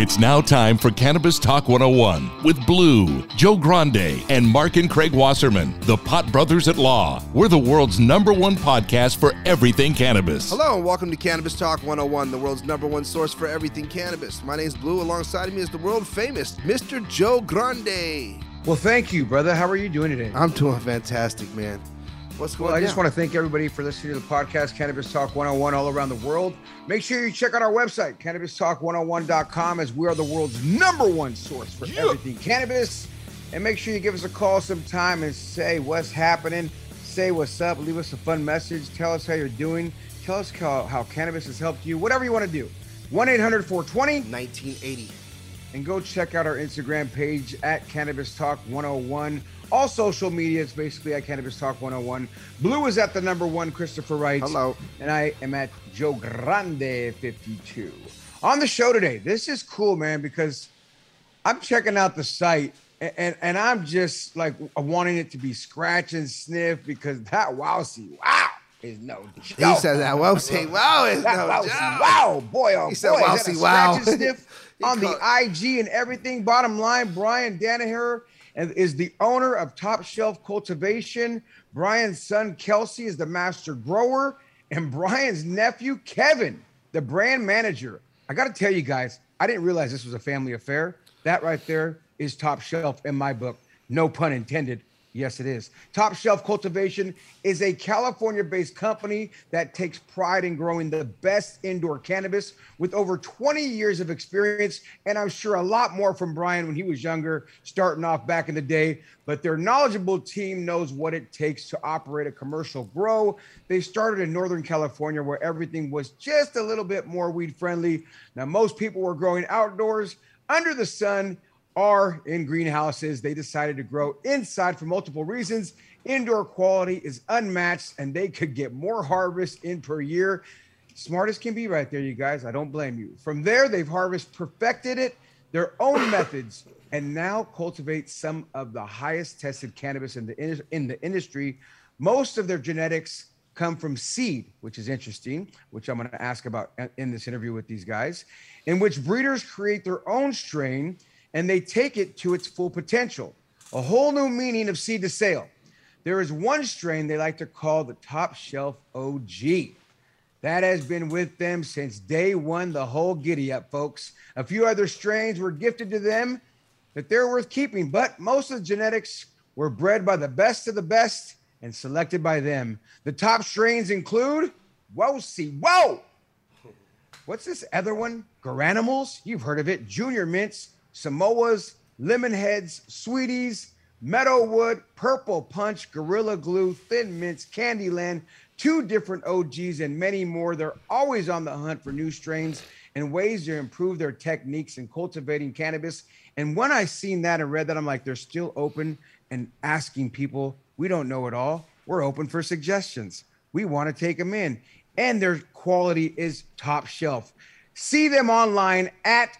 It's now time for Cannabis Talk 101 with Blue, Joe Grande, and Mark and Craig Wasserman, the Pot Brothers at Law. We're the world's #1 podcast for everything cannabis. Hello and welcome to Cannabis Talk 101, the world's #1 source for everything cannabis. My name's Blue. Alongside me is the world famous Mr. Joe Grande. Well, thank you, brother. How are you doing today? I'm doing fantastic, man. What's going on? I just want to thank everybody for listening to the podcast, Cannabis Talk 101, all around the world. Make sure you check out our website, CannabisTalk101.com, as we are the world's #1 source for everything cannabis. And make sure you give us a call sometime and say what's happening, say what's up, leave us a fun message, tell us how you're doing, tell us how cannabis has helped you, whatever you want to do. 1-800-420-1980. And go check out our Instagram page at CannabisTalk101. All social media, it's basically at Cannabis Talk 101. Blue is at the #1, Christopher Wright. Hello. And I am at Joe Grande 52. On the show today, this is cool, man, because I'm checking out the site and I'm just like wanting it to be scratch and sniff because that Wosie, wow, is no joke. He said that Wosie, wow, is that no joke. Wow, boy, oh boy, is that a scratch and sniff on the IG and everything. Bottom line, Brian Danaher is the owner of Top Shelf Cultivation. Brian's son, Kelsey, is the master grower. And Brian's nephew, Kevin, the brand manager. I got to tell you guys, I didn't realize this was a family affair. That right there is Top Shelf in my book. No pun intended. Yes, it is. Top Shelf Cultivation is a California-based company that takes pride in growing the best indoor cannabis with over 20 years of experience, and I'm sure a lot more from Brian when he was younger, starting off back in the day. But their knowledgeable team knows what it takes to operate a commercial grow. They started in Northern California where everything was just a little bit more weed-friendly. Now, most people were growing outdoors under the sun, are in greenhouses. They decided to grow inside for multiple reasons. Indoor quality is unmatched, and they could get more harvest in per year. Smart as can be right there, you guys. I don't blame you. From there, they've perfected it, their own methods, and now cultivate some of the highest tested cannabis in the industry. Most of their genetics come from seed, which is interesting, which I'm going to ask about in this interview with these guys, in which breeders create their own strain and they take it to its full potential. A whole new meaning of seed to sale. There is one strain they like to call the Top Shelf OG. That has been with them since day one, the whole giddy up, folks. A few other strains were gifted to them that they're worth keeping, but most of the genetics were bred by the best of the best and selected by them. The top strains include Wosie, whoa! What's this other one? Garanimals, you've heard of it. Junior Mints, Samoas, Lemonheads, Sweeties, Meadowwood, Purple Punch, Gorilla Glue, Thin Mints, Candyland, 2 different OGs, and many more. They're always on the hunt for new strains and ways to improve their techniques in cultivating cannabis. And when I seen that and read that, I'm like, they're still open and asking people. We don't know it all. We're open for suggestions. We want to take them in. And their quality is top shelf. See them online at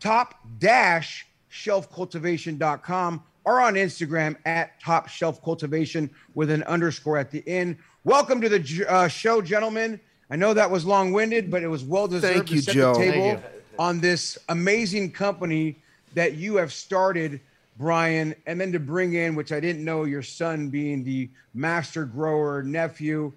top-shelfcultivation.com or on Instagram at top-shelfcultivation with an _ at the end. Welcome to the show, gentlemen. I know that was long-winded, but it was well-deserved. Thank you, Joe. Set the table on this amazing company that you have started, Brian, and then to bring in, which I didn't know, your son being the master grower nephew,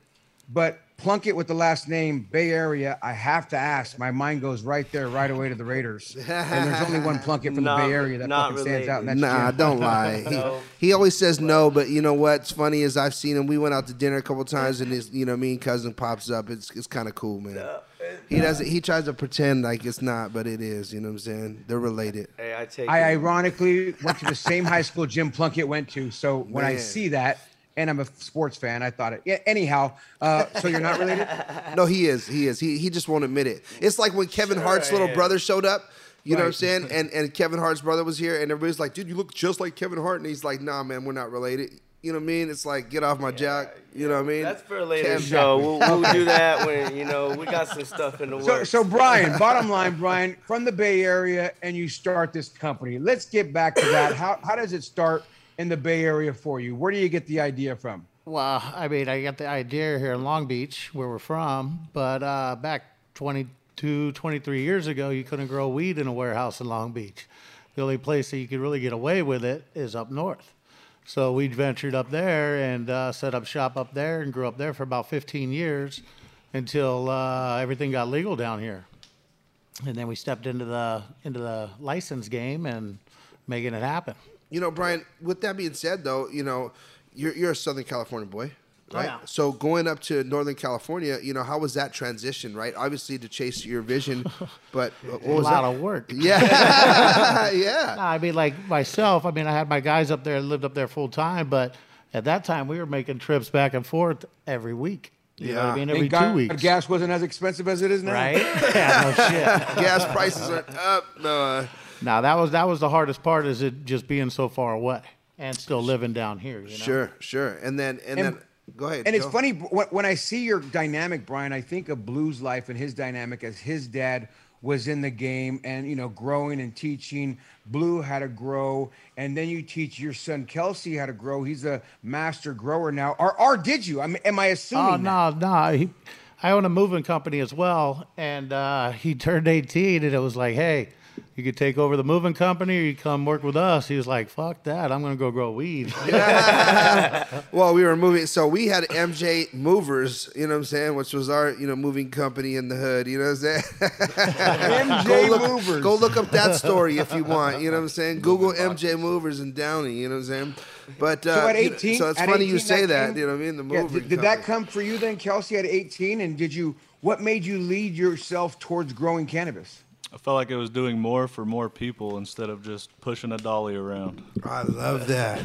but Plunkett with the last name, Bay Area. I have to ask. My mind goes right there, right away to the Raiders. And there's only one Plunkett from the Bay Area that fucking stands out. And that's Jim. Don't lie. He always says no, but you know what's funny is I've seen him. We went out to dinner a couple times, and his, you know, mean cousin pops up. It's kind of cool, man. He doesn't. He tries to pretend like it's not, but it is. You know what I'm saying? They're related. Hey, I ironically went to the same high school Jim Plunkett went to. So when I see that. And I'm a sports fan. I thought it. Yeah. Anyhow, so you're not related? No, he is. He is. He just won't admit it. It's like when Kevin Hart's little brother showed up. You know what I'm saying? And Kevin Hart's brother was here, and everybody's like, "Dude, you look just like Kevin Hart." And he's like, "Nah, man, we're not related." You know what I mean? It's like, get off my jock. You know what I mean? That's for a later show. We'll do that when, you know, we got some stuff in the works. So, Brian, bottom line, Brian, from the Bay Area, and you start this company. Let's get back to that. How does it start in the Bay Area for you? Where do you get the idea from? Well, I mean, I got the idea here in Long Beach, where we're from, but back 22, 23 years ago, you couldn't grow weed in a warehouse in Long Beach. The only place that you could really get away with it is up north. So we ventured up there and set up shop up there and grew up there for about 15 years until everything got legal down here. And then we stepped into the license game and making it happen. You know, Brian, with that being said, though, you know, you're a Southern California boy, right? Yeah. So going up to Northern California, you know, how was that transition, right? Obviously to chase your vision, but what was that? A lot of work. Yeah. Yeah. No, I mean, like myself, I mean, I had my guys up there, lived up there full time, but at that time we were making trips back and forth every week. You know what I mean? Every 2 weeks. Gas wasn't as expensive as it is now. Right? Yeah, no shit. Gas prices are up. No, that was the hardest part, is it just being so far away and still living down here. You know? Sure. And then go ahead. And Joe. It's funny when I see your dynamic, Brian. I think of Blue's life and his dynamic as his dad was in the game and, you know, growing and teaching Blue how to grow, and then you teach your son Kelsey how to grow. He's a master grower now. Or did you? I mean, am I assuming? Oh no, no. I own a moving company as well, and he turned 18, and it was like, hey. You could take over the moving company, or you come work with us. He was like, fuck that. I'm going to go grow weed. Yeah. Well, we were moving. So we had MJ Movers, you know what I'm saying, which was our, you know, moving company in the hood. You know what I'm saying? MJ Movers. Go look up that story if you want. You know what I'm saying? Google MJ Movers in Downey. You know what I'm saying? But so at 18, so it's funny 18, you say that. You know what I mean? The moving company. Did that come for you then, Kelsey, at 18? And did you? What made you lead yourself towards growing cannabis? I felt like it was doing more for more people instead of just pushing a dolly around. I love that.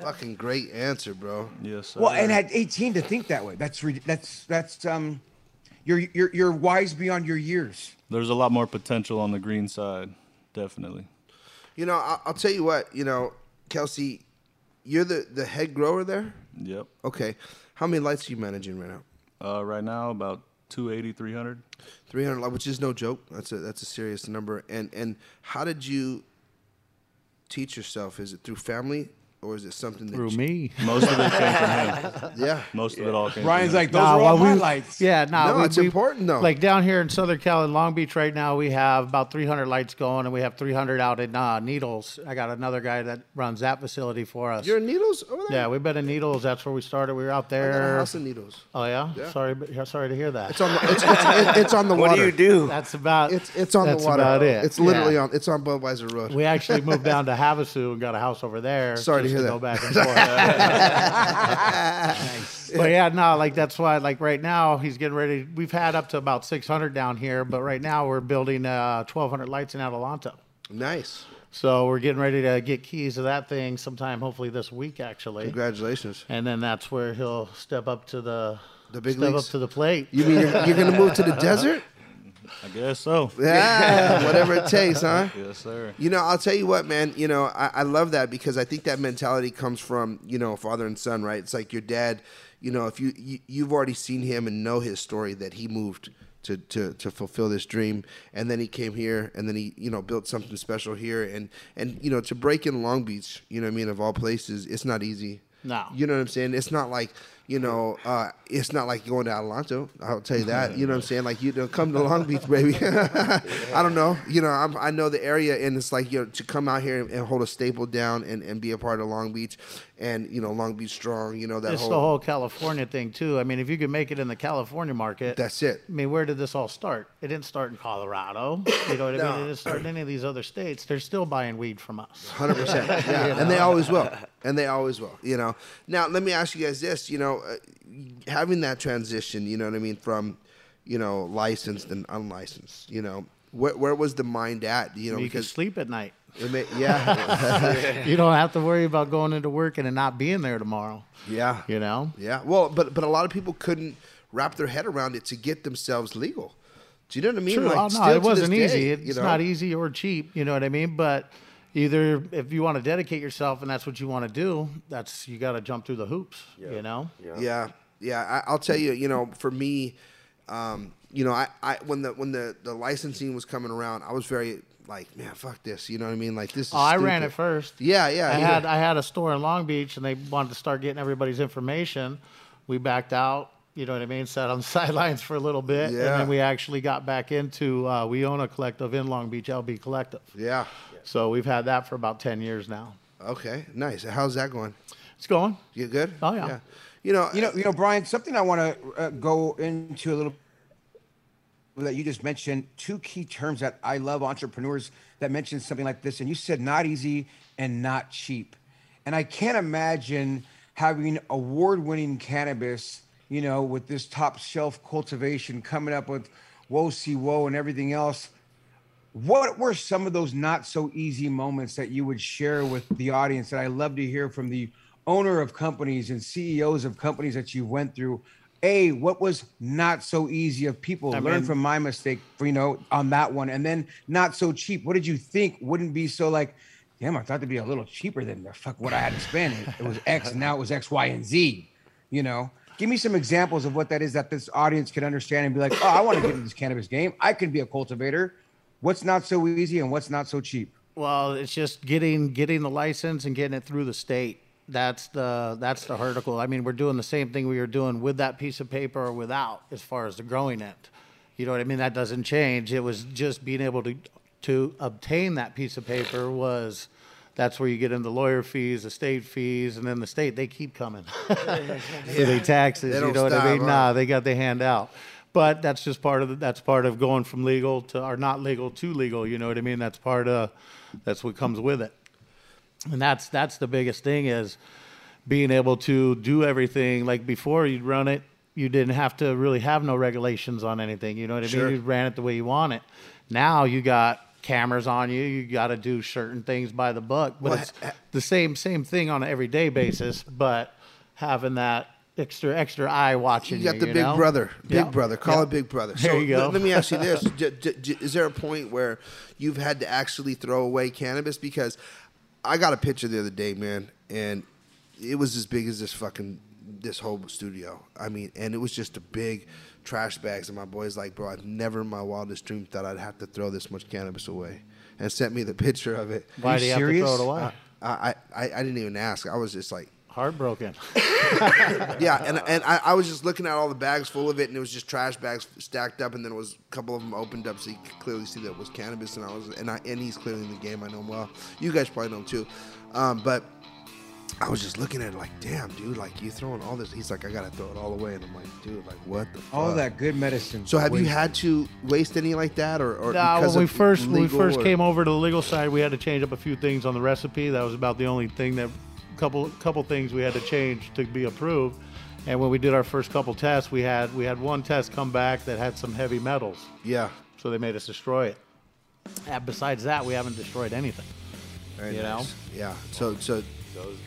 Fucking great answer, bro. Yes, sir. Well, and at 18 to think that way. That's you're wise beyond your years. There's a lot more potential on the green side, definitely. You know, I'll tell you what, you know, Kelsey, you're the head grower there? Yep. Okay. How many lights are you managing right now? Right now about 280, 300. 300, which is no joke. That's a serious number. And how did you teach yourself? Is it through family, or is it something that through me? Most of it came from him. Yeah. Most of it all came Brian's from him. Like, those are all my lights. Yeah, no, it's important, though. Like down here in Southern Cal, in Long Beach right now, we have about 300 lights going, and we have 300 out in Needles. I got another guy that runs that facility for us. You're in Needles over there? Yeah, we've been in Needles. That's where we started. We were out there. I got a house in Needles. Oh, yeah? Sorry to hear that. It's on the water. What do you do? That's about it's on the water. That's about it. It's literally it's on Budweiser Road. We actually moved down to Havasu and got a house over there. Sorry to hear that. Go back and forth. Nice. But yeah, no, like that's why, like right now he's getting ready. We've had up to about 600 down here, but right now we're building 1,200 lights in Adelanto. Nice. So we're getting ready to get keys to that thing sometime, hopefully this week, actually. Congratulations. And then that's where he'll step up to the big leagues. Step up to the plate. You mean you're going to move to the desert? I guess so. Yeah, whatever it takes, huh? Yes, sir. You know, I'll tell you what, man. You know, I love that because I think that mentality comes from, you know, father and son, right? It's like your dad, you know, if you've already seen him and know his story that he moved to fulfill this dream, and then he came here, and then he, you know, built something special here, and you know, to break in Long Beach, you know what I mean, of all places, it's not easy. No. You know what I'm saying? It's not like, You know, it's not like going to Adelanto. I'll tell you that. You know what I'm saying? Like, you know, come to Long Beach, baby. I don't know. You know, I know the area, and it's like, you know, to come out here and hold a staple down and be a part of Long Beach, and, you know, Long Beach strong, you know, that it's the whole California thing, too. I mean, if you could make it in the California market. That's it. I mean, where did this all start? It didn't start in Colorado. You know what I mean? It didn't start in any of these other states. They're still buying weed from us. 100%. Yeah. You know? And they always will. And they always will, you know. Now, let me ask you guys this, you know, having that transition, you know what I mean, from, you know, licensed and unlicensed, you know, where was the mind at? You know, you can sleep at night. Yeah. You don't have to worry about going into work and not being there tomorrow. Yeah. You know? Yeah. Well, but a lot of people couldn't wrap their head around it to get themselves legal. Do you know what I mean? True. Like, no, it wasn't easy. It's not easy or cheap, you know what I mean? But... either if you want to dedicate yourself and that's what you want to do, that's, you got to jump through the hoops, you know? Yeah. I'll tell you, you know, for me, you know, I when the licensing was coming around, I was very like, man, fuck this. You know what I mean? Like, this is stupid. I ran it first. Yeah. I had a store in Long Beach, and they wanted to start getting everybody's information. We backed out. You know what I mean? Sat on the sidelines for a little bit, and then we actually got back into, we own a collective in Long Beach, LB Collective. Yeah. So we've had that for about 10 years now. Okay, nice. How's that going? It's going. You good? Oh, yeah. You know, Brian, something I want to go into a little that you just mentioned, two key terms that I love, entrepreneurs that mention something like this, and you said not easy and not cheap. And I can't imagine having award-winning cannabis, you know, with this Top Shelf Cultivation coming up with Wosie Wosie and everything else. What were some of those not so easy moments that you would share with the audience that I love to hear from the owner of companies and CEOs of companies that you went through? A, what was not so easy of people? Learn from my mistake, you know, on that one. And then not so cheap. What did you think wouldn't be so like, damn, I thought it'd be a little cheaper than the fuck what I had to spend. It was X and now it was X, Y, and Z, you know? Give me some examples of what that is that this audience can understand and be like, oh, I want to get into this cannabis game. I could be a cultivator. What's not so easy and what's not so cheap? Well, it's just getting the license and getting it through the state. That's the hurdle. I mean, we're doing the same thing we were doing with that piece of paper or without, as far as the growing end. You know what I mean? That doesn't change. It was just being able to obtain that piece of paper was... that's where you get into lawyer fees, estate fees, and then the state, they keep coming for their taxes. They don't, you know, stop, what I mean? Right? Nah, they got their hand out. But that's just part of that's part of going from legal to, or not legal to legal. You know what I mean? That's part of, that's what comes with it. And that's the biggest thing, is being able to do everything. Like before, you'd run it, you didn't have to really have no regulations on anything. You know what I mean? Sure. You ran it the way you want it. Now you got cameras on you. You got to do certain things by the book, but it's the same thing on an everyday basis. But having that extra eye watching you, got the big brother, call it big brother. So there you go. Let me ask you this: is there a point where you've had to actually throw away cannabis? Because I got a picture the other day, man, and it was as big as this whole studio. I mean, and it was just a big trash bags, and my boy's like, bro, I've never in my wildest dream thought I'd have to throw this much cannabis away, and sent me the picture of it. Why do you have to throw it away? I didn't even ask. I was just like heartbroken. Yeah, and I was just looking at all the bags full of it, and it was just trash bags stacked up, and then it was a couple of them opened up, so you could clearly see that it was cannabis, and he's clearly in the game. I know him well. You guys probably know him too, but I was just looking at it like, damn, dude, like, you throwing all this. He's like, I got to throw it all away. And I'm like, dude, like, what the fuck? All that good medicine. So have you had to waste any like that? Or nah, when we first came over to the legal side, we had to change up a few things on the recipe. That was about the only thing that, couple things we had to change to be approved. And when we did our first couple tests, we had one test come back that had some heavy metals. Yeah. So they made us destroy it. And besides that, we haven't destroyed anything. Very nice. You know? Yeah. So...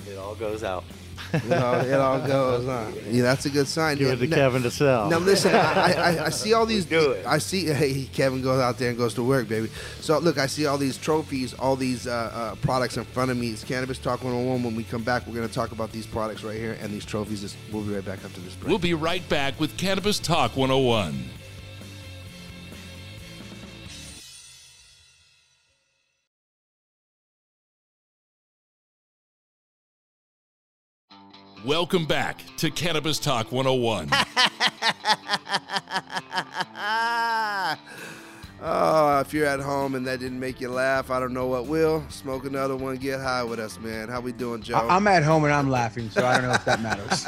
it all goes out. It all goes on. Yeah, that's a good sign. Give it to Kevin to sell. Now listen, I see all these. Kevin goes out there and goes to work, baby. So look, I see all these trophies, all these products in front of me. It's Cannabis Talk 101. When we come back, we're going to talk about these products right here and these trophies. We'll be right back after this break. We'll be right back with Cannabis Talk 101. Welcome back to Cannabis Talk 101. Oh, if you're at home and that didn't make you laugh, I don't know what will. Smoke another one, get high with us, man. How we doing, Joe? I'm at home and I'm laughing, so I don't know if that matters.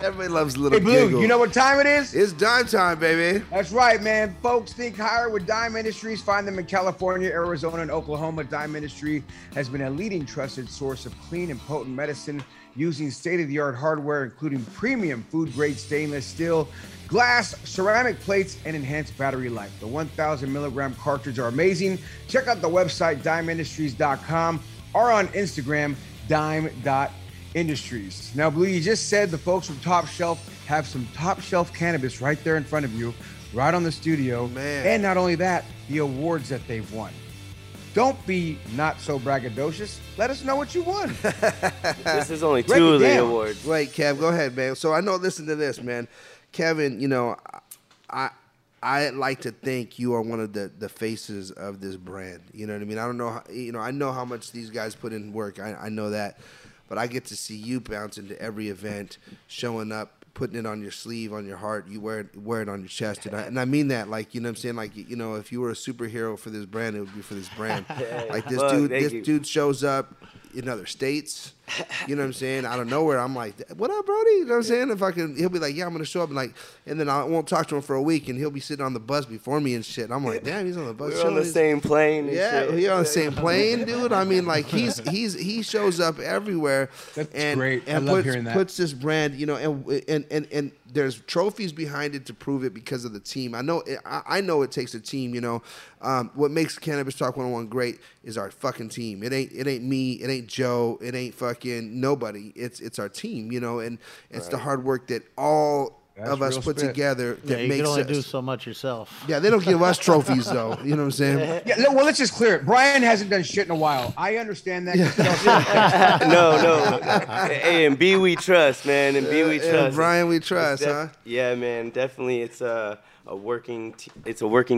Everybody loves a little Blue, giggle. You know what time it is? It's dime time, baby. That's right, man. Folks, think higher with Dime Industries. Find them in California, Arizona, and Oklahoma. Dime Industry has been a leading trusted source of clean and potent medicine using state-of-the-art hardware, including premium food-grade stainless steel, glass, ceramic plates, and enhanced battery life. The 1,000-milligram cartridges are amazing. Check out the website, dimeindustries.com, or on Instagram, dime.industries. Now, Blue, you just said the folks from Top Shelf have some Top Shelf cannabis right there in front of you, right on the studio. Man. And not only that, the awards that they've won. Don't be not so braggadocious. Let us know what you won. This is only two of the awards. Wait, Kev, go ahead, man. So I know, listen to this, man. Kevin, you know, I like to think you are one of the faces of this brand. You know what I mean? I don't know, how, you know, I know how much these guys put in work. I know that. But I get to see you bounce into every event, showing up, putting it on your sleeve, on your heart. You wear it on your chest. And I mean that, like, you know what I'm saying? Like, you know, if you were a superhero for this brand, it would be for this brand. Like, this dude shows up in other states, you know what I'm saying? Out of nowhere, I'm like, what up, Brody? You know what I'm saying? If I can, he'll be like, yeah, I'm going to show up. And like, and then I won't talk to him for a week, and he'll be sitting on the bus before me and shit. And I'm like, damn, he's on the bus. We're on the same plane. Yeah, you're on the same plane, dude. I mean, like, he shows up everywhere. That's great. I love hearing that. Puts this brand, you know, and there's trophies behind it to prove it because of the team. I know it takes a team, you know. What makes Cannabis Talk 101 great is our fucking team. It ain't me. It ain't Joe. It ain't fucking nobody. It's our team, you know. And it's the hard work that all of us put together that makes us. You can only do so much yourself. Yeah, they don't give us trophies though. You know what I'm saying? Yeah. Well, let's just clear it. Brian hasn't done shit in a while. I understand that. Yeah. No. Hey, and B we trust, man. And B we trust. And Brian we trust, huh? Yeah, man. Definitely, it's a working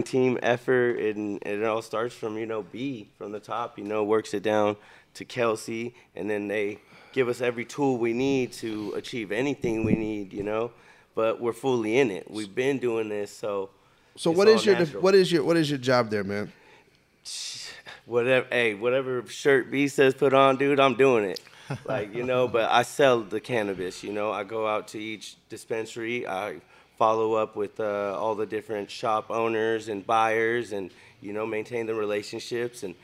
team effort, and it all starts from, you know, B from the top. You know, works it down to Kelsey, and then they give us every tool we need to achieve anything we need. You know. But we're fully in it. We've been doing this, so what is your job there, man? Whatever shirt B says put on, dude, I'm doing it. Like, you know, but I sell the cannabis, you know. I go out to each dispensary. I follow up with all the different shop owners and buyers, and, you know, maintain the relationships and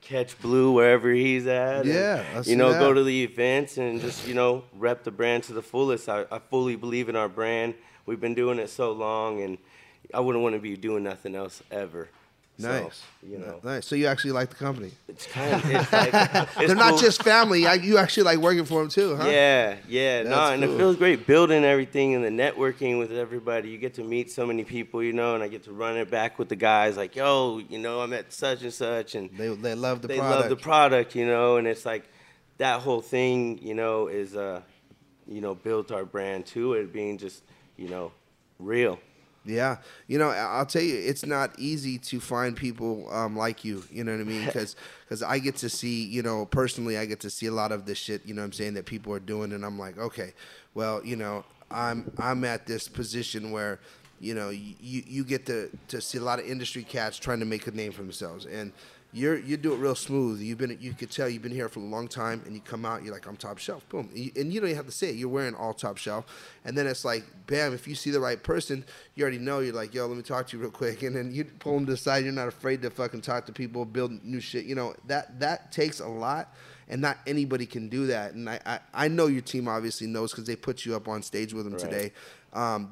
catch Blue wherever he's at. Yeah, and, you know, go to the events and just, you know, rep the brand to the fullest. I fully believe in our brand. We've been doing it so long, and I wouldn't want to be doing nothing else ever. Nice, so, you know. Nice. So you actually like the company. It's kind of. It's like, it's they're cool. Not just family. You actually like working for them too, huh? Yeah. That's and cool. It feels great building everything and the networking with everybody. You get to meet so many people, you know, and I get to run it back with the guys. Like, yo, you know, I met such and such, and they love the product. They love the product, you know, and it's like that whole thing, you know, is you know, built our brand to it being just, you know, real. Yeah, you know, I'll tell you, it's not easy to find people like you. You know what I mean? Because I get to see, you know, personally, I get to see a lot of this shit. You know what I'm saying, that people are doing, and I'm like, okay, well, you know, I'm at this position where, you know, you get to see a lot of industry cats trying to make a name for themselves, and you do it real smooth. You could tell you've been here for a long time, and you come out, you're like, I'm Top Shelf, boom, and you don't even have to say it. You're wearing all Top Shelf, and then it's like, bam, if you see the right person, you already know. You're like, yo, let me talk to you real quick, and then you pull them to the side. You're not afraid to fucking talk to people, build new shit. You know, that takes a lot. And not anybody can do that. And I know your team obviously knows because they put you up on stage with them today.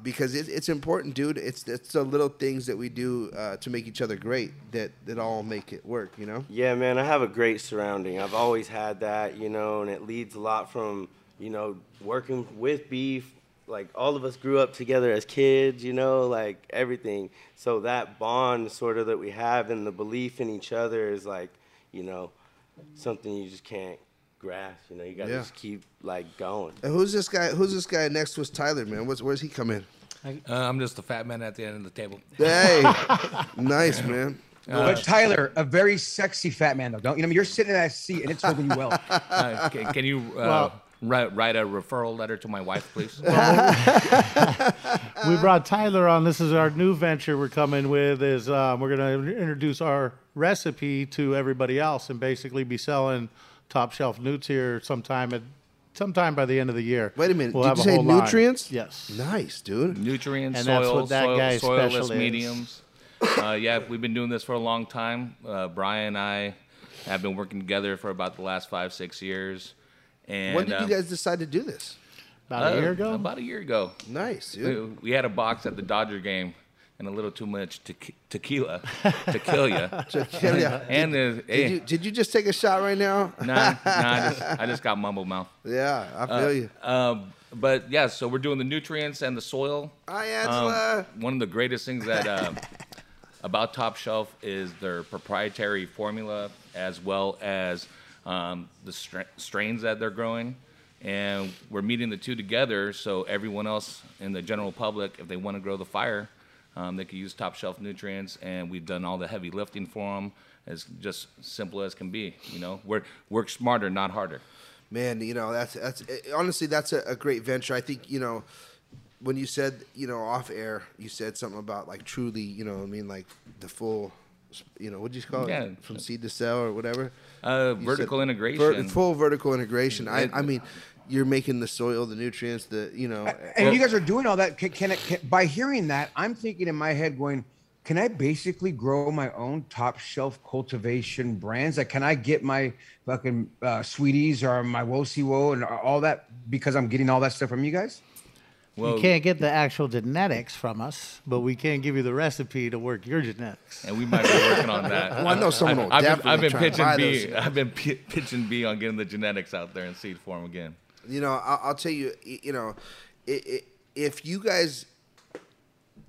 Because it's important, dude. It's the little things that we do to make each other great that all make it work, you know? Yeah, man, I have a great surrounding. I've always had that, you know, and it leads a lot from, you know, working with Beef. Like, all of us grew up together as kids, you know, like everything. So that bond sort of that we have and the belief in each other is like, you know, something you just can't grasp, you know. You gotta just keep like going. And who's this guy next to us? Tyler, man, where's he come in? I'm just the fat man at the end of the table. Hey. Nice, man. But Tyler, a very sexy fat man though, don't you know? I mean, you're sitting in that seat and it's holding you well. Can you Write a referral letter to my wife, please. We brought Tyler on. This is our new venture we're coming with. Is we're going to introduce our recipe to everybody else and basically be selling Top Shelf Nuts here sometime by the end of the year. Wait a minute. We'll did you say nutrients? Line. Yes. Nice, dude. Nutrients, and soil, that's what that guy's special soilless mediums. Yeah, we've been doing this for a long time. Brian and I have been working together for about the last 5-6 years. And when did you guys decide to do this? About a year ago? About a year ago. Nice, dude. We had a box at the Dodger game and a little too much tequila. Tequila. Tequila. And did you just take a shot right now? I just got mumble mouth. Yeah, I feel you. But, yeah, so we're doing the nutrients and the soil. Hi, Angela. One of the greatest things that about Top Shelf is their proprietary formula as well as the strains that they're growing. And we're meeting the two together so everyone else in the general public, if they want to grow the fire, they can use Top Shelf nutrients. And we've done all the heavy lifting for them. It's just simple as can be. You know, work smarter, not harder. Man, you know, that's honestly, that's a great venture. I think, you know, when you said, you know, off air, you said something about like truly, you know what I mean, like the full, you know, what do you call it? From seed to cell or whatever? Vertical integration. Full vertical integration. I mean, you're making the soil, the nutrients, the, you know. And you guys are doing all that. By hearing that, I'm thinking in my head going, can I basically grow my own Top Shelf cultivation brands? Like, can I get my fucking Sweeties or my Wosie Wo and all that because I'm getting all that stuff from you guys? Well, you can't get the actual genetics from us, but we can give you the recipe to work your genetics. And we might be working on that. Well, I know someone will I've been pitching B on getting the genetics out there in seed form again. You know, I'll tell you, you know, if you guys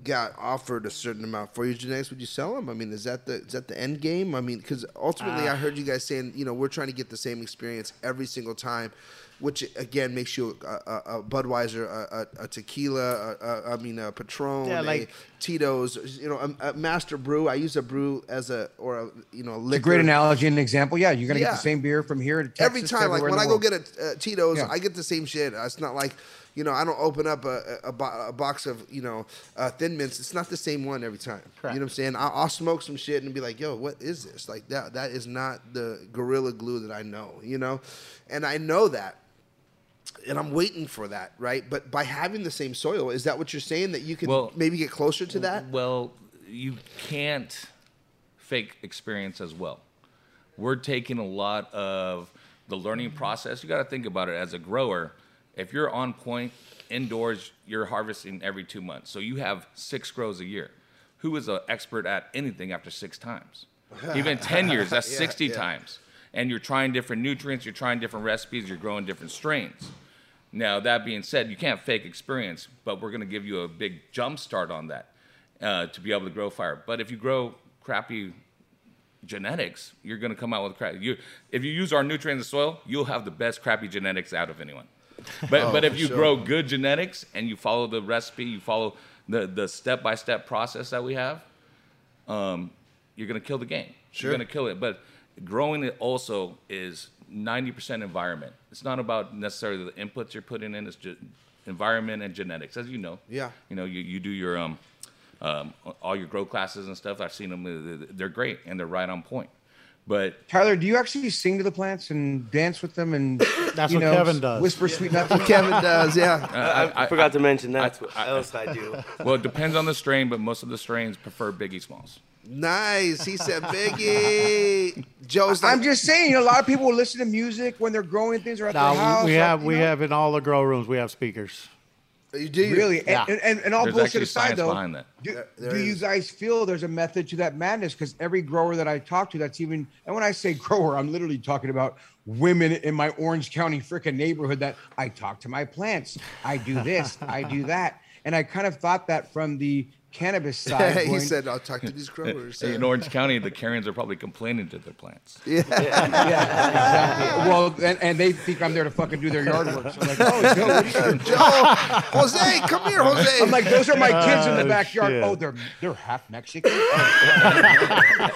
got offered a certain amount for your genetics, would you sell them? I mean, is that the end game? I mean, because ultimately I heard you guys saying, you know, we're trying to get the same experience every single time, which again makes you a Budweiser, a tequila, a Patron, yeah, like a Tito's, you know, a master brew. I use a brew as a liquor. It's a great analogy and example. Yeah, you're gonna get the same beer from here to Texas, every time. Like when I go get a Tito's, I get the same shit. It's not like, you know, I don't open up a box of, you know, Thin Mints. It's not the same one every time. Correct. You know what I'm saying? I'll smoke some shit and be like, yo, what is this? Like, that is not the Gorilla Glue that I know, you know? And I know that. And I'm waiting for that, right? But by having the same soil, is that what you're saying? That you can maybe get closer to that? Well, you can't fake experience as well. We're taking a lot of the learning process. You got to think about it as a grower. If you're on point indoors, you're harvesting every 2 months. So you have 6 grows a year. Who is an expert at anything after 6 times? Even 10 years, that's 60 times. And you're trying different nutrients, you're trying different recipes, you're growing different strains. Now, that being said, you can't fake experience, but we're going to give you a big jump start on that to be able to grow fire. But if you grow crappy genetics, you're going to come out with crappy. If you use our nutrients in the soil, you'll have the best crappy genetics out of anyone. But if you grow good genetics and you follow the recipe, you follow the step-by-step process that we have, you're going to kill the game. Sure. You're going to kill it. But growing it also is 90% environment. It's not about necessarily the inputs you're putting in. It's just environment and genetics, as you know. Yeah. You know, you do your all your grow classes and stuff. I've seen them. They're great, and they're right on point. But Tyler, do you actually sing to the plants and dance with them? And that's what Kevin does. Whisper sweet nothing. That's what Kevin does, yeah. I forgot to mention that's what else I do. Well, it depends on the strain, but most of the strains prefer Biggie Smalls. Nice. He said Biggie. Joe's like, I'm just saying, a lot of people will listen to music when they're growing things or at their house. We have in all the grow rooms, we have speakers. You do really, yeah. and all there's bullshit aside, though, that. Do you guys feel there's a method to that madness? Because every grower that I talk to, that's even, and when I say grower, I'm literally talking about women in my Orange County freaking neighborhood that I talk to my plants. I do this, I do that, and I kind of thought that from the cannabis side. He said, I'll talk to these growers. In Orange County, the Karens are probably complaining to their plants. Yeah, exactly. Well, and they think I'm there to fucking do their yard work. So I'm like, oh, Joe, what are you doing? Joe, Jose, come here, Jose. I'm like, those are my kids in the backyard. Shit. Oh, they're half Mexican.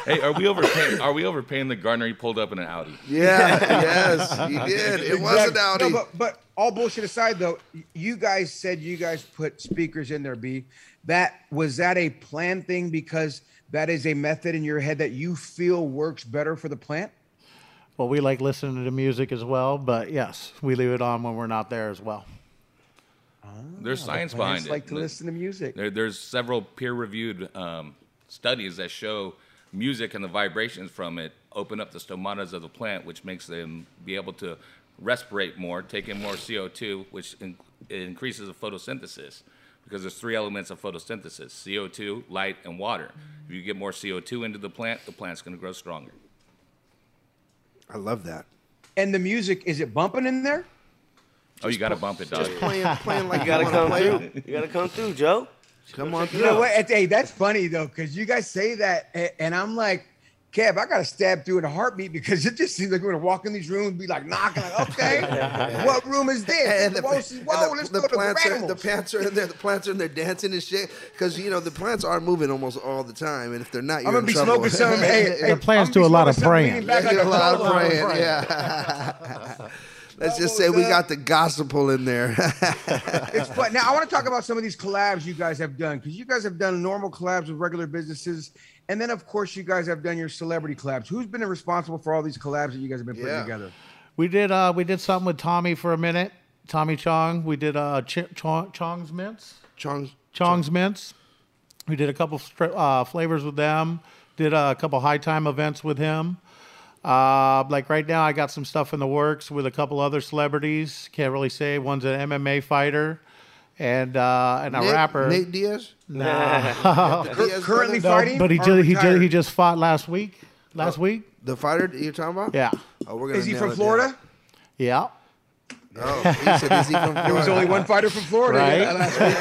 Hey, are we overpaying the gardener? He pulled up in an Audi. Yeah, yes, he did. It was an Audi. No, but all bullshit aside, though, you guys said you guys put speakers in there, B. Was that a planned thing because that is a method in your head that you feel works better for the plant? Well, we like listening to music as well, but yes, we leave it on when we're not there as well. Oh, there's science behind it. Like to listen to music. There's several peer-reviewed studies that show music and the vibrations from it open up the stomatas of the plant, which makes them be able to respirate more, take in more CO2, which increases the photosynthesis. Because there's three elements of photosynthesis: CO2, light, and water. If you get more CO2 into the plant, the plant's going to grow stronger. I love that. And the music, is it bumping in there? Oh, you got to bump it, dog. Just playing like you got to come through. You got to come through, Joe. Come on through. You know what? Hey, that's funny, though, because you guys say that, and I'm like, Kev, I got to stab through in a heartbeat because it just seems like we're going to walk in these rooms and be like knocking, like, okay, what room is this? And the plants are in there dancing and shit because, you know, the plants are moving almost all the time. And if they're not, you're in trouble. I'm going to be smoking some. Hey, the plants do a lot of praying. Yeah. Let's just say we got the gospel in there. It's fun. Now, I want to talk about some of these collabs you guys have done, because you guys have done normal collabs with regular businesses. And then, of course, you guys have done your celebrity collabs. Who's been responsible for all these collabs that you guys have been putting together? We did something with Tommy for a minute. Tommy Chong. We did Chong's Mints. Chong's Mints. We did a couple flavors with them. Did a couple High Time events with him. Like right now, I got some stuff in the works with a couple other celebrities. Can't really say. One's an MMA fighter. And a rapper. Nate Diaz? No. Currently fighting? But he just fought last week. The fighter you're talking about? Yeah. Oh, we're gonna. Is he from Florida? Yeah. Oh, he said, is he from Florida? There was only one fighter from Florida. Right?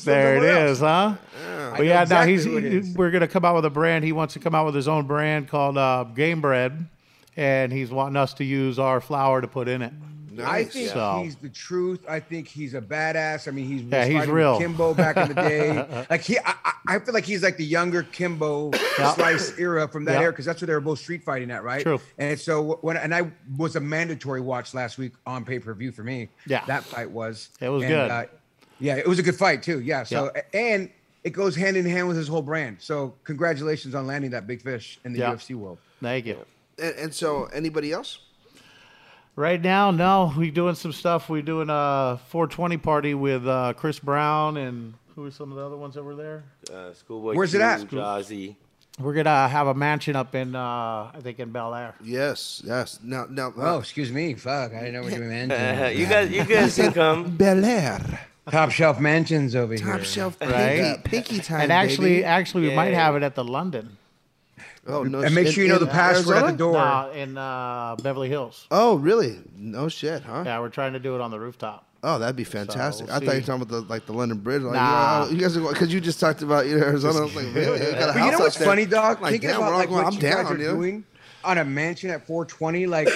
There it is, huh? Yeah. But yeah, exactly. Now we're going to come out with a brand. He wants to come out with his own brand called Game Bread, and he's wanting us to use our flour to put in it. Nice. I think he's the truth. I think he's a badass. I mean, he's real. Kimbo back in the day. Like I feel like he's like the younger Kimbo Slice era from that era, because that's where they were both street fighting at, right? True. And so I was a mandatory watch last week on pay-per-view for me. Yeah, that fight was. It was good. Yeah, it was a good fight too. Yeah. So and it goes hand in hand with his whole brand. So congratulations on landing that big fish in the UFC world. Thank you. And so anybody else? Right now, no. We're doing some stuff. We're doing a 420 party with Chris Brown and who were some of the other ones that were there? Schoolboy. Where's it at? Jazzy. We're going to have a mansion up in, I think, in Bel Air. Yes. No. Oh, excuse me. Fuck. I didn't know what you were mentioning. You guys can come. Bel Air. Top Shelf Mansions over here. Top Shelf, right? Pinky time, and actually, we might have it at the London. Oh, no and shit. Make sure you know the password at the door. No, in Beverly Hills. Oh, really? No shit, huh? Yeah, we're trying to do it on the rooftop. Oh, that'd be fantastic. So we'll I thought you were talking about the London Bridge. Like, nah. You guys, because you just talked about Arizona. I was like, really? But you know what's funny, dog? Like, thinking about like, what you guys are doing on a mansion at 420, like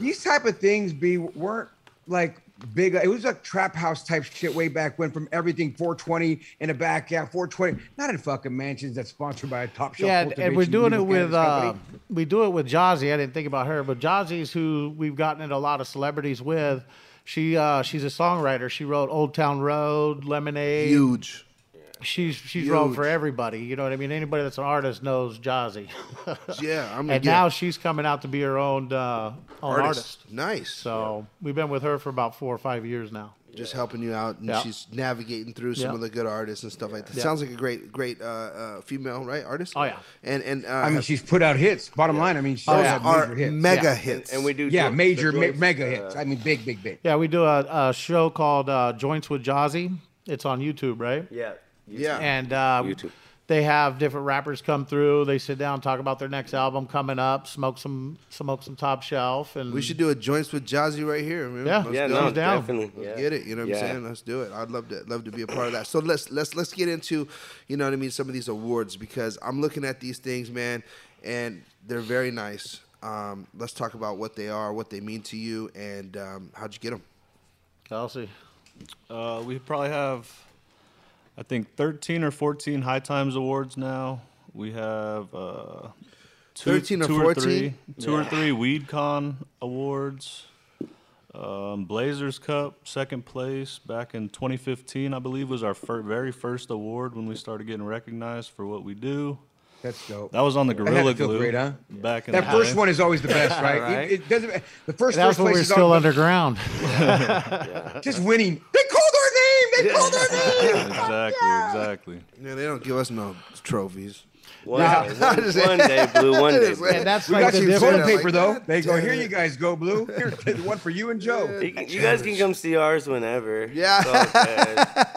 these type of things weren't like big. It was like trap house type shit way back when, from everything 420 in the back, 420, not in fucking mansions that's sponsored by a Top Shelf. Yeah, and we're doing it with Jazzy. I didn't think about her, but Jazzy's who we've gotten into a lot of celebrities with. She's a songwriter. She wrote Old Town Road, Lemonade. Huge. She's wrote for everybody. You know what I mean? Anybody that's an artist knows Jazzy. Now she's coming out to be her own artist. Nice. So we've been with her for about 4 or 5 years now. Just helping you out, and she's navigating through some of the good artists and stuff like that. Sounds like a great female, right, artist? Oh, yeah. And I mean, she's put out hits. Bottom line, I mean, she's had major hits. Mega hits. And we do mega hits. I mean, big. Yeah, we do a show called Joints with Jazzy. It's on YouTube, right? Yeah. And They have different rappers come through. They sit down, talk about their next album coming up, smoke some Top Shelf, and we should do a Joints with Jazzy right here. Man. Yeah, let's definitely. Let's get it. You know what I'm saying? Let's do it. I'd love to be a part of that. So let's get into, you know what I mean, some of these awards, because I'm looking at these things, man, and they're very nice. Let's talk about what they are, what they mean to you, and how'd you get them, Kelsey? We probably have, I think, 13 or 14 High Times awards now. We have 2 or 3 WeedCon awards. Blazers Cup, second place back in 2015, I believe, was our very first award when we started getting recognized for what we do. That's dope. That was on the Gorilla Glue. Great, huh? Back in that first one is always the best, right? Right? It doesn't. The first place is still underground. Yeah. Just winning. They called our name. They called our name! Exactly. Yeah, they don't give us no trophies. One day, Blue. And that's we got you toilet paper, though. They go, here you guys go, Blue. Here's one for you and Joe. You guys can come see ours whenever. Yeah. So,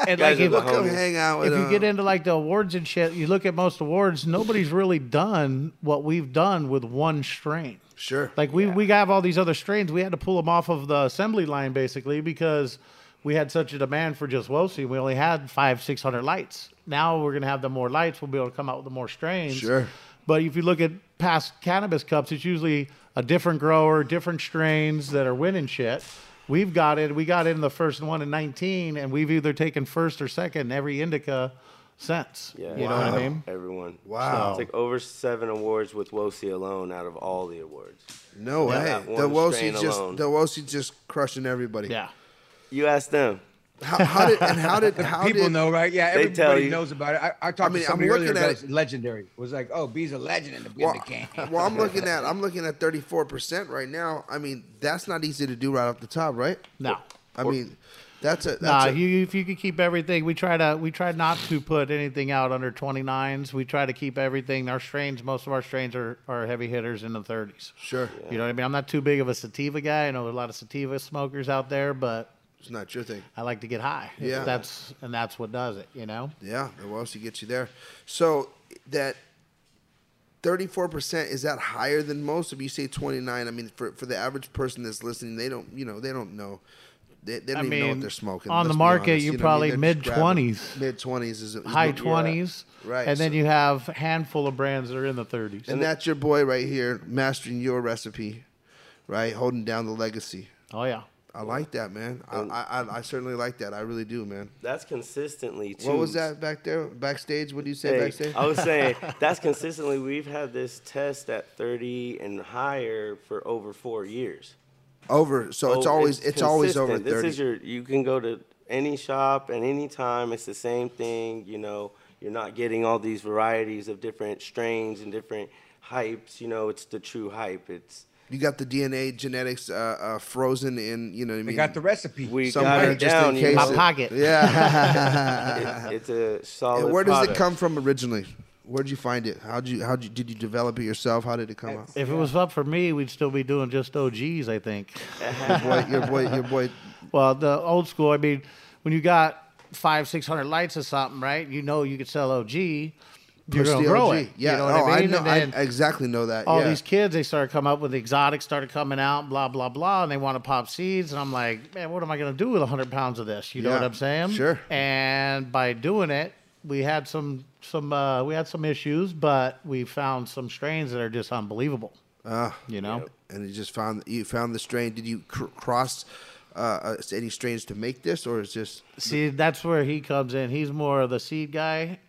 and like, if come hang out with you get into like the awards and shit, you look at most awards, nobody's really done what we've done with one strain. Sure. Like we have all these other strains. We had to pull them off of the assembly line, basically, because we had such a demand for just Wosie. We only had 500-600 lights. Now we're going to have the more lights. We'll be able to come out with the more strains. Sure. But if you look at past cannabis cups, it's usually a different grower, different strains that are winning shit. We've got it. We got in the first one in 19, and we've either taken first or second every indica since. Yeah. You know what I mean? Everyone. Wow. So it's like over 7 awards with Wosie alone out of all the awards. No way. The Wosie just crushing everybody. Yeah. You asked them. How did people know, right? Yeah, everybody knows about it. I mean, to somebody earlier that was legendary. It was like, oh, B's a legend in the game. Well, I'm looking at 34% right now. I mean, that's not easy to do right off the top, right? No. If you could keep everything, we try not to put anything out under 29s. We try to keep everything. Our strains, most of our strains are heavy hitters in the 30s. Sure. Yeah. You know what I mean? I'm not too big of a sativa guy. I know there's a lot of sativa smokers out there, but it's not your thing. I like to get high. Yeah. That's what does it, you know? Yeah. What else gets you there? So that 34%, is that higher than most? If you say 29, I mean, for the average person that's listening, they don't know. They don't even know what they're smoking. On the market, honest, you're probably mid-20s. Mid-20s is high 20s. Yeah. Right. And then you have a handful of brands that are in the 30s. And that's your boy right here, mastering your recipe, right? Holding down the legacy. Oh, yeah. I like that, man. I certainly like that. I really do, man. That's consistently, too. What was that back there? Backstage? What do you say backstage? I was saying, that's consistently. We've had this test at 30 and higher for over 4 years. It's always over 30. This is you can go to any shop at any time. It's the same thing. You know, you're not getting all these varieties of different strains and different hypes. You know, it's the true hype. You got the DNA genetics frozen in, you know what I mean? We got the recipe. We got it down in my pocket. Yeah. It's a solid product. Where does it come from originally? Where'd you find it? Did you develop it yourself? How did it come out? If it was up for me, we'd still be doing just OGs, I think. Your boy. Well, the old school, I mean, when you got 500-600 lights or something, right? You know you could sell OG. You're going to grow it. Yeah. You know what I mean? I exactly know that. All these kids, they started coming up with the exotics, started coming out, blah, blah, blah, and they want to pop seeds. And I'm like, man, what am I going to do with 100 pounds of this? You know what I'm saying? Sure. And by doing it, we had some issues, but we found some strains that are just unbelievable. You know? Yep. And you found the strain. Did you cross any strains to make this, or is this? See, that's where he comes in. He's more of the seed guy.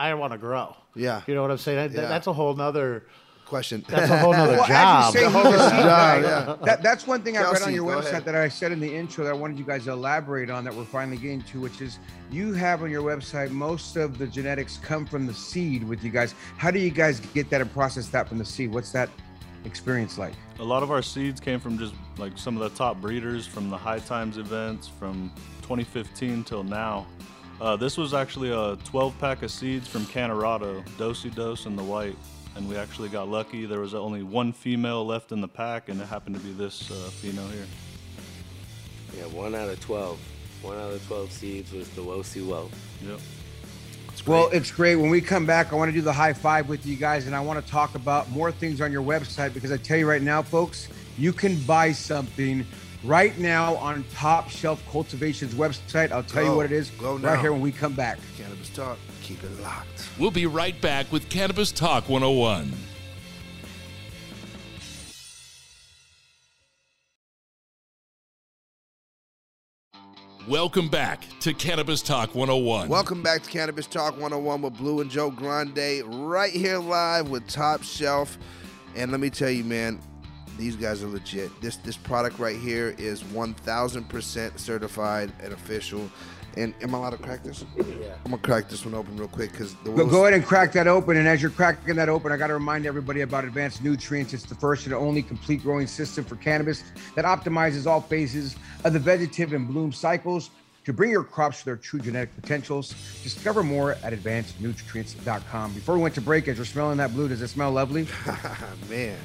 I want to grow. Yeah. You know what I'm saying? That's a whole nother question. That's a whole nother job. As you say, that's one thing I read on your website that I said in the intro that I wanted you guys to elaborate on that we're finally getting to, which is you have on your website most of the genetics come from the seed with you guys. How do you guys get that and process that from the seed? What's that experience like? A lot of our seeds came from just like some of the top breeders from the High Times events from 2015 till now. This was actually a 12-pack of seeds from Canarado, Dosey Dose and the White, and we actually got lucky. There was only one female left in the pack, and it happened to be this female here. Yeah, 1 out of 12. 1 out of 12 seeds was the Wosie Woe. Yep. Well, it's great. When we come back, I want to do the high five with you guys, and I want to talk about more things on your website, because I tell you right now, folks, you can buy something right now on Top Shelf Cultivation's website. I'll tell you what it is right here when we come back. Cannabis Talk, keep it locked. We'll be right back with Cannabis Talk 101. Welcome back to Cannabis Talk 101. Welcome back to Cannabis Talk 101 with Blue and Joe Grande, right here live with Top Shelf. And let me tell you, man, these guys are legit. This product right here is 1,000% certified and official. And am I allowed to crack this? Yeah. I'm gonna crack this one open real quick, because go ahead and crack that open. And as you're cracking that open, I gotta remind everybody about Advanced Nutrients. It's the first and only complete growing system for cannabis that optimizes all phases of the vegetative and bloom cycles to bring your crops to their true genetic potentials. Discover more at advancednutrients.com. Before we went to break, as you're smelling that, Blue, does it smell lovely? Man.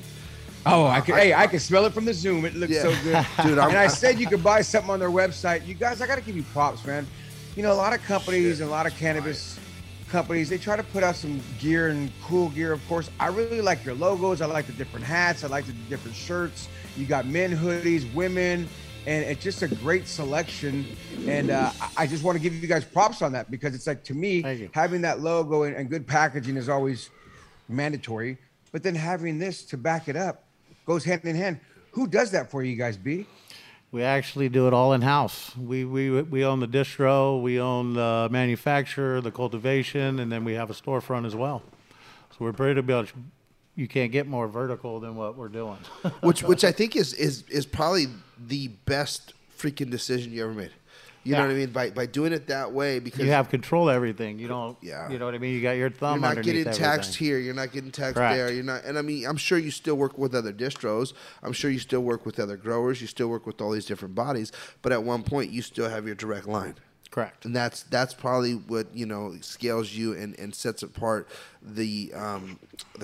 Oh, I can smell it from the Zoom. It looks so good. Dude, and I said you could buy something on their website. You guys, I got to give you props, man. You know, a lot of companies and a lot of cannabis companies, they try to put out some gear and cool gear, of course. I really like your logos. I like the different hats. I like the different shirts. You got men hoodies, women, and it's just a great selection. And I just want to give you guys props on that, because it's like, to me, having that logo and good packaging is always mandatory. But then having this to back it up goes hand in hand. Who does that for you guys, B? We actually do it all in house. We own the distro, we own the manufacturer, the cultivation, and then we have a storefront as well. So we're pretty much, you can't get more vertical than what we're doing. which I think is probably the best freaking decision you ever made. You know what I mean? By doing it that way, because you have control of everything. You don't. Yeah. You know what I mean? You got your thumb. You're not getting taxed here. You're not getting taxed there. You're not. And I mean, I'm sure you still work with other distros. I'm sure you still work with other growers. You still work with all these different bodies. But at one point, you still have your direct line. Correct. And that's probably what, you know, scales you and sets apart the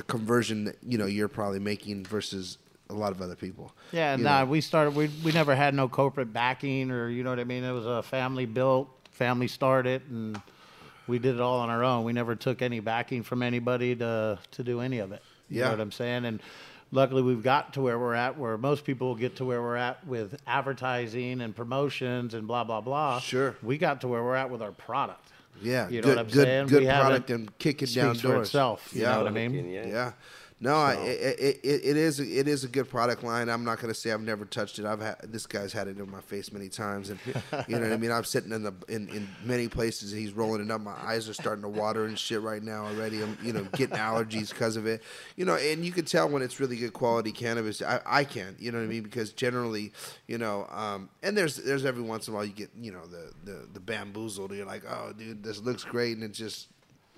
conversion that, you know, you're probably making versus a lot of other people. Yeah, we started, we never had no corporate backing, or, you know what I mean? It was a family built, family started, and we did it all on our own. We never took any backing from anybody to do any of it. You know what I'm saying? And luckily we've got to where we're at, where most people get to where we're at with advertising and promotions and blah, blah, blah. Sure. We got to where we're at with our product. Yeah. You know what I'm saying? Good product and kick it down doors. Itself, you know what I mean? Yeah. No, it is a good product line. I'm not gonna say I've never touched it. This guy's had it in my face many times, and you know what I mean. I'm sitting in many places, and he's rolling it up. My eyes are starting to water and shit right now already. I'm getting allergies because of it. You know, and you can tell when it's really good quality cannabis. I can, you know what I mean, because generally, and there's every once in a while you get the bamboozled. You're like, oh dude, this looks great, and it just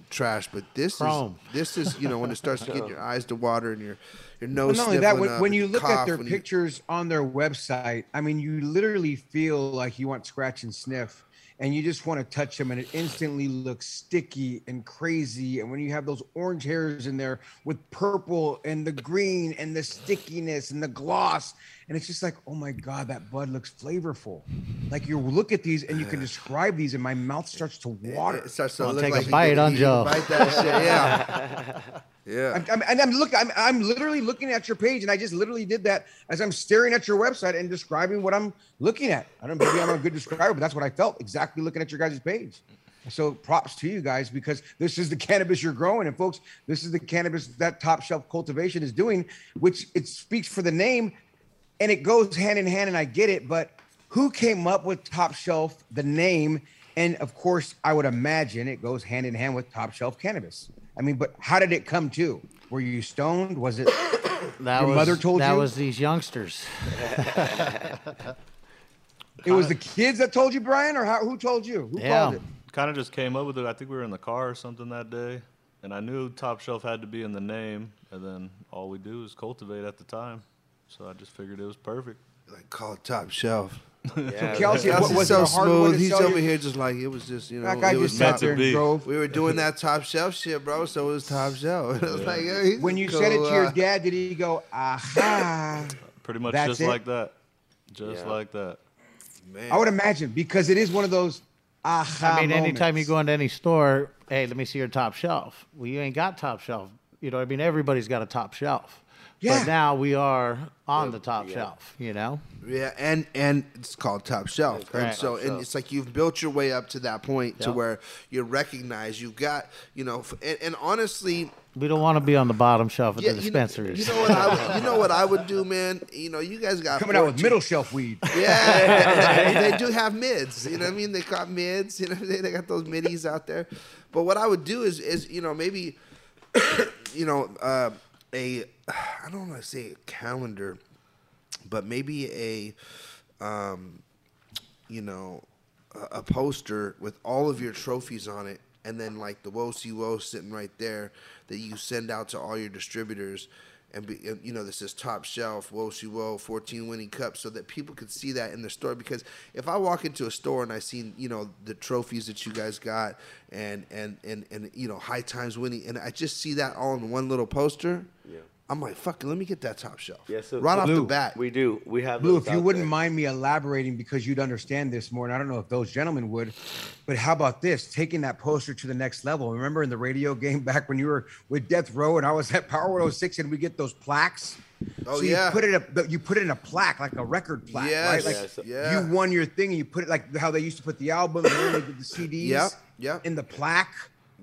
trash. But this is when it starts to get your eyes to water and your nose. Well, not only that, when you look at their pictures on their website, I mean, you literally feel like you want scratch and sniff, and you just want to touch them, and it instantly looks sticky and crazy. And when you have those orange hairs in there with purple and the green and the stickiness and the gloss, and it's just like, oh my God, that bud looks flavorful. Like, you look at these and you can describe these, and my mouth starts to water. It starts to look like a bite on Joe. Bite that shit, yeah. Yeah. I'm literally looking at your page, and I just literally did that as I'm staring at your website and describing what I'm looking at. I don't know, maybe I'm a good describer, but that's what I felt exactly looking at your guys' page. So props to you guys, because this is the cannabis you're growing. And folks, this is the cannabis that Top Shelf Cultivation is doing, which it speaks for the name, and it goes hand in hand, and I get it. But who came up with Top Shelf, the name? And of course, I would imagine it goes hand in hand with Top Shelf Cannabis. I mean, but how did it come to? Were you stoned? Was it your mother told you? That was these youngsters. It was the kids that told you, Brian, or who told you? Who called it? Kind of just came up with it. I think we were in the car or something that day, and I knew Top Shelf had to be in the name, and then all we do is cultivate at the time. So I just figured it was perfect. Like, call it Top Shelf. Yeah, so Kelsey, was so smooth. He's over here just like, it was just, it was meant to be. We were doing that Top Shelf shit, bro. So it was Top Shelf. It was like, hey, when you said it to your dad, did he go, aha? Pretty much just like that. Just like that. Man. I would imagine, because it is one of those aha moments. Anytime you go into any store, hey, let me see your top shelf. Well, you ain't got top shelf. You know what I mean? Everybody's got a top shelf. Yeah. But now we are on the top shelf, you know? Yeah, and it's called Top Shelf. Correct. And so and it's like you've built your way up to that point to where you're recognized. You've got, you know, and honestly... We don't want to be on the bottom shelf at the dispensaries. You know what I would do, man? You know, you guys got... Coming 14. Out with middle shelf weed. Yeah, they do have mids. You know what I mean? They got mids. You know, they got those middies out there. But what I would do is you know, maybe, you know... I don't want to say a calendar, but maybe a, you know, a poster with all of your trophies on it, and then like the Wosie Wosie sitting right there that you send out to all your distributors, and you know, this is Top Shelf Wosie Wosie 14 winning cups, so that people could see that in the store. Because if I walk into a store and I see, you know, the trophies that you guys got, and you know, High Times winning, and I just see that all in one little poster. Yeah. I'm like, fuck it, let me get that top shelf. Yeah, so right off the bat. We do. We have Blue, if you wouldn't mind me elaborating, because you'd understand this more, and I don't know if those gentlemen would, but how about this? Taking that poster to the next level. Remember in the radio game back when you were with Death Row and I was at Power 106 and we get those plaques? Oh, so yeah. You put it in a plaque, like a record plaque, right? Like you won your thing and you put it like how they used to put the album and they did the CDs in the plaque.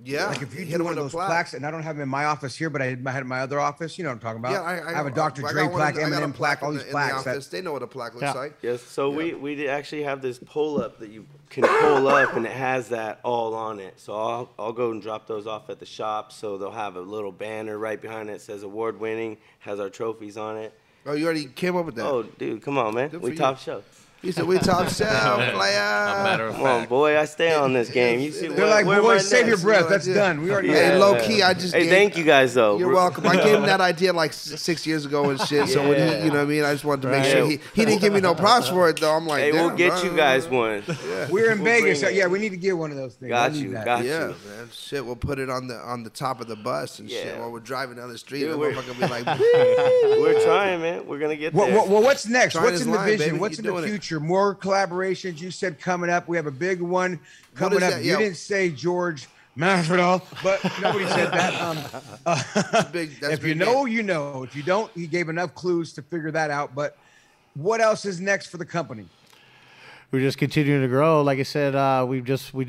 Yeah, like if you hit one of those plaques, and I don't have them in my office here, but I had in my other office. You know what I'm talking about? Yeah, I have a Dr. Dre plaque, Eminem plaque, all these plaques. They know what a plaque looks like. Yes, so we actually have this pull up that you can pull up, and it has that all on it. So I'll go and drop those off at the shop. So they'll have a little banner right behind it that says award winning, has our trophies on it. Oh, you already came up with that? Oh, dude, come on, man, we top shelf. He said, we top shelf, player. Come on, boy. I stay on this game. You see, they're like, boy, save your breath. That's done. We already Hey, low key, I just gave, thank you guys, though. You're welcome. I gave him that idea like 6 years ago and shit. So when he, you know what I mean? I just wanted to make sure. He didn't give me no props for it, though. I'm like, hey, we'll get you guys one. Yeah. We're in Vegas. So, yeah, we need to get one of those things. Got you. Yeah, man. Shit, we'll put it on the top of the bus and shit while we're driving down the street. Dude, we're going to be like, we're trying, man. We're going to get there. Well, what's next? What's in the vision? What's in the future? More collaborations. You said coming up. We have a big one coming up. You didn't say George Masvidal, but nobody said that. That's big. That's if big you know, game. You know. If you don't, he gave enough clues to figure that out. But what else is next for the company? We're just continuing to grow. Like I said, we're just in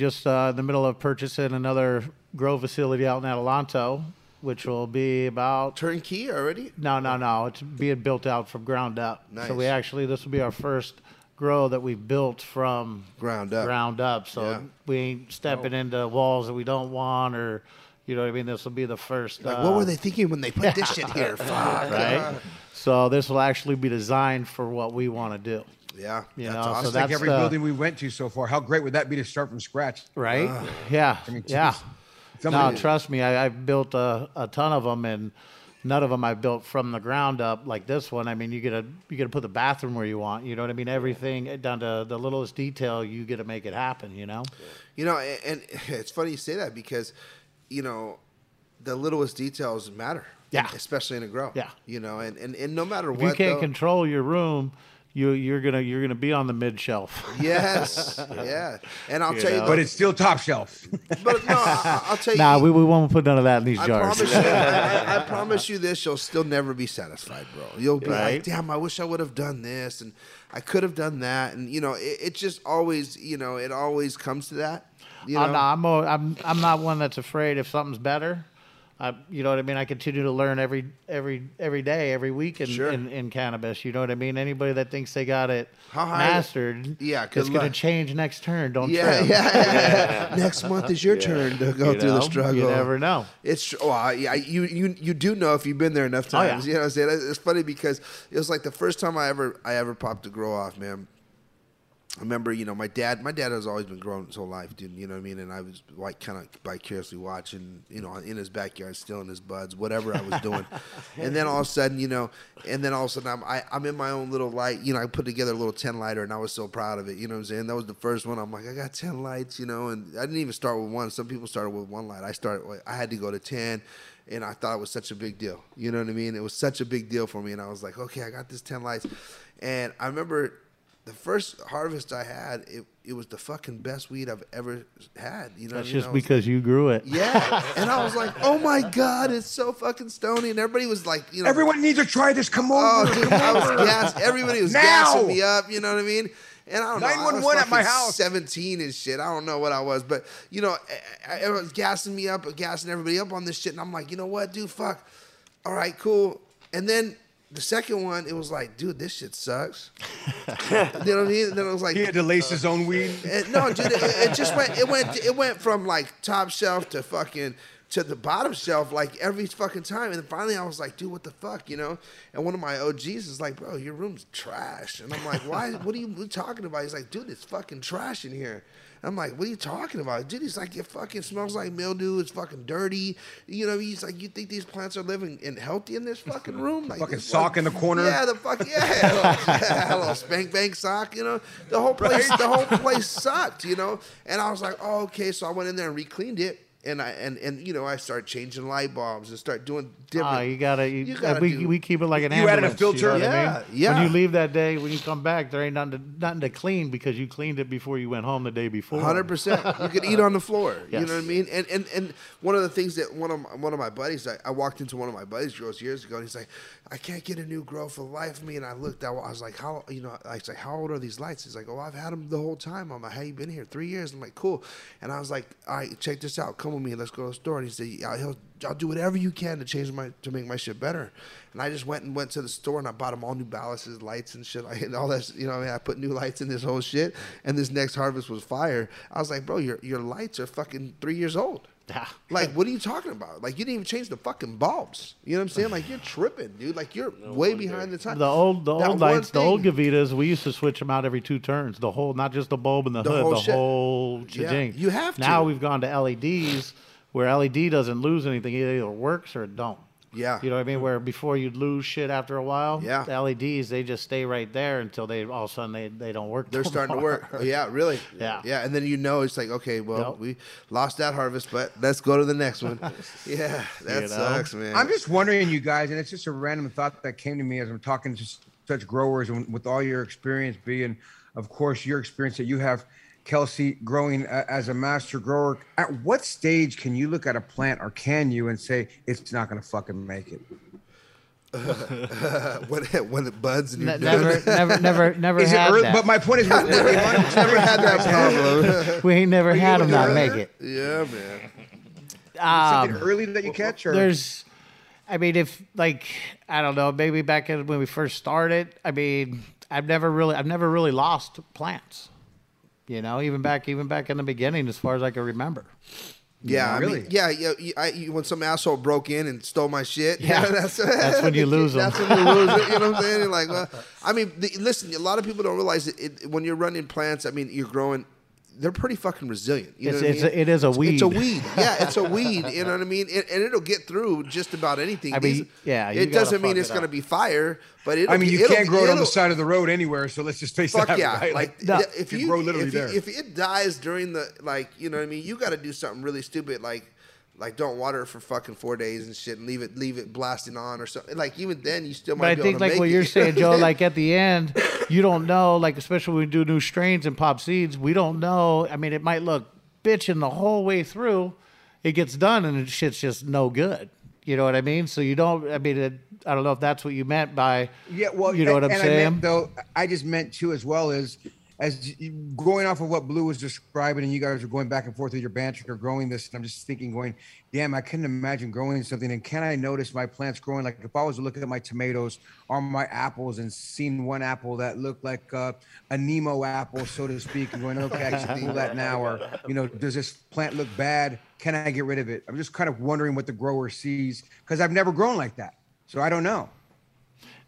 the middle of purchasing another grow facility out in Adelanto, which will be about... Turnkey already? No. It's being built out from ground up. Nice. So we actually, this will be our first... grow that we built from ground up. So we ain't stepping into walls that we don't want, or you know what I mean. This will be the first. Like, what were they thinking when they put this shit here? Fuck, right. So this will actually be designed for what we want to do. Yeah, you know? Awesome. So that's like every building we went to so far. How great would that be to start from scratch? Right. Yeah. I mean, no, trust me. I've built a ton of them, and none of them I built from the ground up like this one. I mean, you gotta put the bathroom where you want. You know what I mean? Everything down to the littlest detail, you gotta make it happen. You know. You know, and it's funny you say that because, you know, the littlest details matter. Yeah. Especially in a grow. Yeah. You know, and no matter what, if you can't control your room, you're gonna be on the mid shelf. Yes. Yeah. And I'll tell you, but it's still top shelf. But no, I'll tell you. Nah, we won't put none of that in these jars. Promise you, I promise you this, you'll still never be satisfied, bro. You'll be like, damn, I wish I would have done this, and I could have done that, and you know, it just always, you know, it always comes to that. You know? I'm not one that's afraid if something's better. You know what I mean? I continue to learn every day, every week in cannabis. You know what I mean? Anybody that thinks they got it mastered, it's going to change next turn. Don't trip. Next month is your turn to go through the struggle. You never know. It's you do know if you've been there enough times. You know what I'm saying? It's funny because it was like the first time I ever popped a grow off, man. I remember, you know, my dad has always been growing his whole life, dude, you know what I mean? And I was like kind of vicariously watching, you know, in his backyard, stealing his buds, whatever I was doing. And then all of a sudden, you know, I'm in my own little light, you know, I put together a little 10 lighter and I was so proud of it, you know what I'm saying? That was the first one. I'm like, I got 10 lights, you know, and I didn't even start with one. Some people started with one light. I had to go to 10. And I thought it was such a big deal. You know what I mean? It was such a big deal for me. And I was like, okay, I got this 10 lights. And I remember... The first harvest I had, it was the fucking best weed I've ever had. You know, that's just because you grew it. Yeah, and I was like, oh my god, it's so fucking stony, and everybody was like, you know, everyone needs to try this. Come over. Oh, dude, I was gassed. Everybody was gassing me up. You know what I mean? And I don't know, 911 at my house. 17 and shit. I don't know what I was, but you know, everyone's gassing me up, gassing everybody up on this shit, and I'm like, you know what, dude, fuck. All right, cool. And then the second one, it was like, dude, this shit sucks. You know what I mean? And then I was like, he had to lace his own weed. No, dude, it just went. It went from like top shelf to fucking to the bottom shelf, like every fucking time. And then finally, I was like, dude, what the fuck, you know? And one of my OGs is like, bro, your room's trash. And I'm like, why? What are you talking about? He's like, dude, it's fucking trash in here. I'm like, what are you talking about? Dude, he's like, it fucking smells like mildew. It's fucking dirty. You know, he's like, you think these plants are living and healthy in this fucking room? Like fucking sock in the corner. Yeah, the fuck, yeah, a little spank bank sock. You know, the whole place sucked. You know, and I was like, oh, okay. So I went in there and re-cleaned it. And I start changing light bulbs and start doing different. Oh, we keep it like an ambulance. You added a filter, you know what I mean? Yeah. When you leave that day, when you come back, there ain't nothing to clean because you cleaned it before you went home the day before. 100%. You could eat on the floor. Yes. You know what I mean? And one of the things that one of my buddies, I walked into one of my buddies' girls years ago, and he's like, I can't get a new grow for the life of me. And I looked, I was like, how old are these lights? He's like, oh, I've had them the whole time. I'm like, how you been here? 3 years. I'm like, cool. And I was like, all right, check this out. Come with me, let's go to the store. And he said, I'll do whatever you can to make my shit better. And I just went to the store and I bought him all new balances, lights and shit. And all that, you know what I mean? I put new lights in this whole shit. And this next harvest was fire. I was like, bro, your lights are fucking 3 years old. Like, what are you talking about? Like, you didn't even change the fucking bulbs. You know what I'm saying? Like, you're tripping, dude. Like, you're way behind the time. The old lights, the old Gavitas, we used to switch them out every 2 turns. The whole, not just the bulb and the hood, the whole cha-ching. Yeah, you have to. Now we've gone to LEDs where LED doesn't lose anything. It either works or it don't. Yeah. You know what I mean? Where before you'd lose shit after a while, yeah. The LEDs, they just stay right there until all of a sudden they don't work. They're starting to work. Oh, yeah, really? Yeah. Yeah, and then you know it's like, okay, well, we lost that harvest, but let's go to the next one. Yeah, that sucks, man. I'm just wondering, you guys, and it's just a random thought that came to me as I'm talking to such growers, and with all your experience being, of course, your experience that you have, Kelsey, growing as a master grower, at what stage can you look at a plant, or can you, and say it's not going to fucking make it? When it buds and never had that. But my point is, we never had that problem. We ain't never had them not make it. Yeah, man. Something early that you catch, or there's, I mean, if like I don't know, maybe back when we first started, I mean, I've never really lost plants. You know, even back in the beginning, as far as I can remember. Yeah, you know, really. When some asshole broke in and stole my shit, yeah, that's when you lose them. That's when you lose it. You know what I'm saying? Like, well, I mean, listen, a lot of people don't realize that when you're running plants. I mean, you're growing. They're pretty fucking resilient. You know what I mean? It is a weed. It's a weed. Yeah, it's a weed. You know what I mean? And it'll get through just about anything. I mean, yeah. It doesn't mean it's going to be fire, but it'll, I mean, you can't grow it on the side of the road anywhere, so let's just face that. Fuck yeah. Right? Like, no, if you grow literally there. If it dies during the, like, you know what I mean? You got to do something really stupid, like don't water it for fucking 4 days and shit, and leave it blasting on or something. Like, even then, you still might be able to make it. But I think, like what you're saying, Joe, like at the end, you don't know, like especially when we do new strains and pop seeds, we don't know. I mean, it might look bitching the whole way through. It gets done and shit's just no good. You know what I mean? So you don't, I mean, I don't know if that's what you meant by, yeah, well, you know what I'm saying? I meant, though, I just meant too as well is, as going off of what Blue was describing, and you guys are going back and forth with your banter, growing this, and I'm just thinking, going, damn, I couldn't imagine growing something. And can I notice my plants growing? Like, if I was looking at my tomatoes or my apples and seeing one apple that looked like a Nemo apple, so to speak, and going, okay, I should do that now, or, you know, does this plant look bad? Can I get rid of it? I'm just kind of wondering what the grower sees, because I've never grown like that, so I don't know.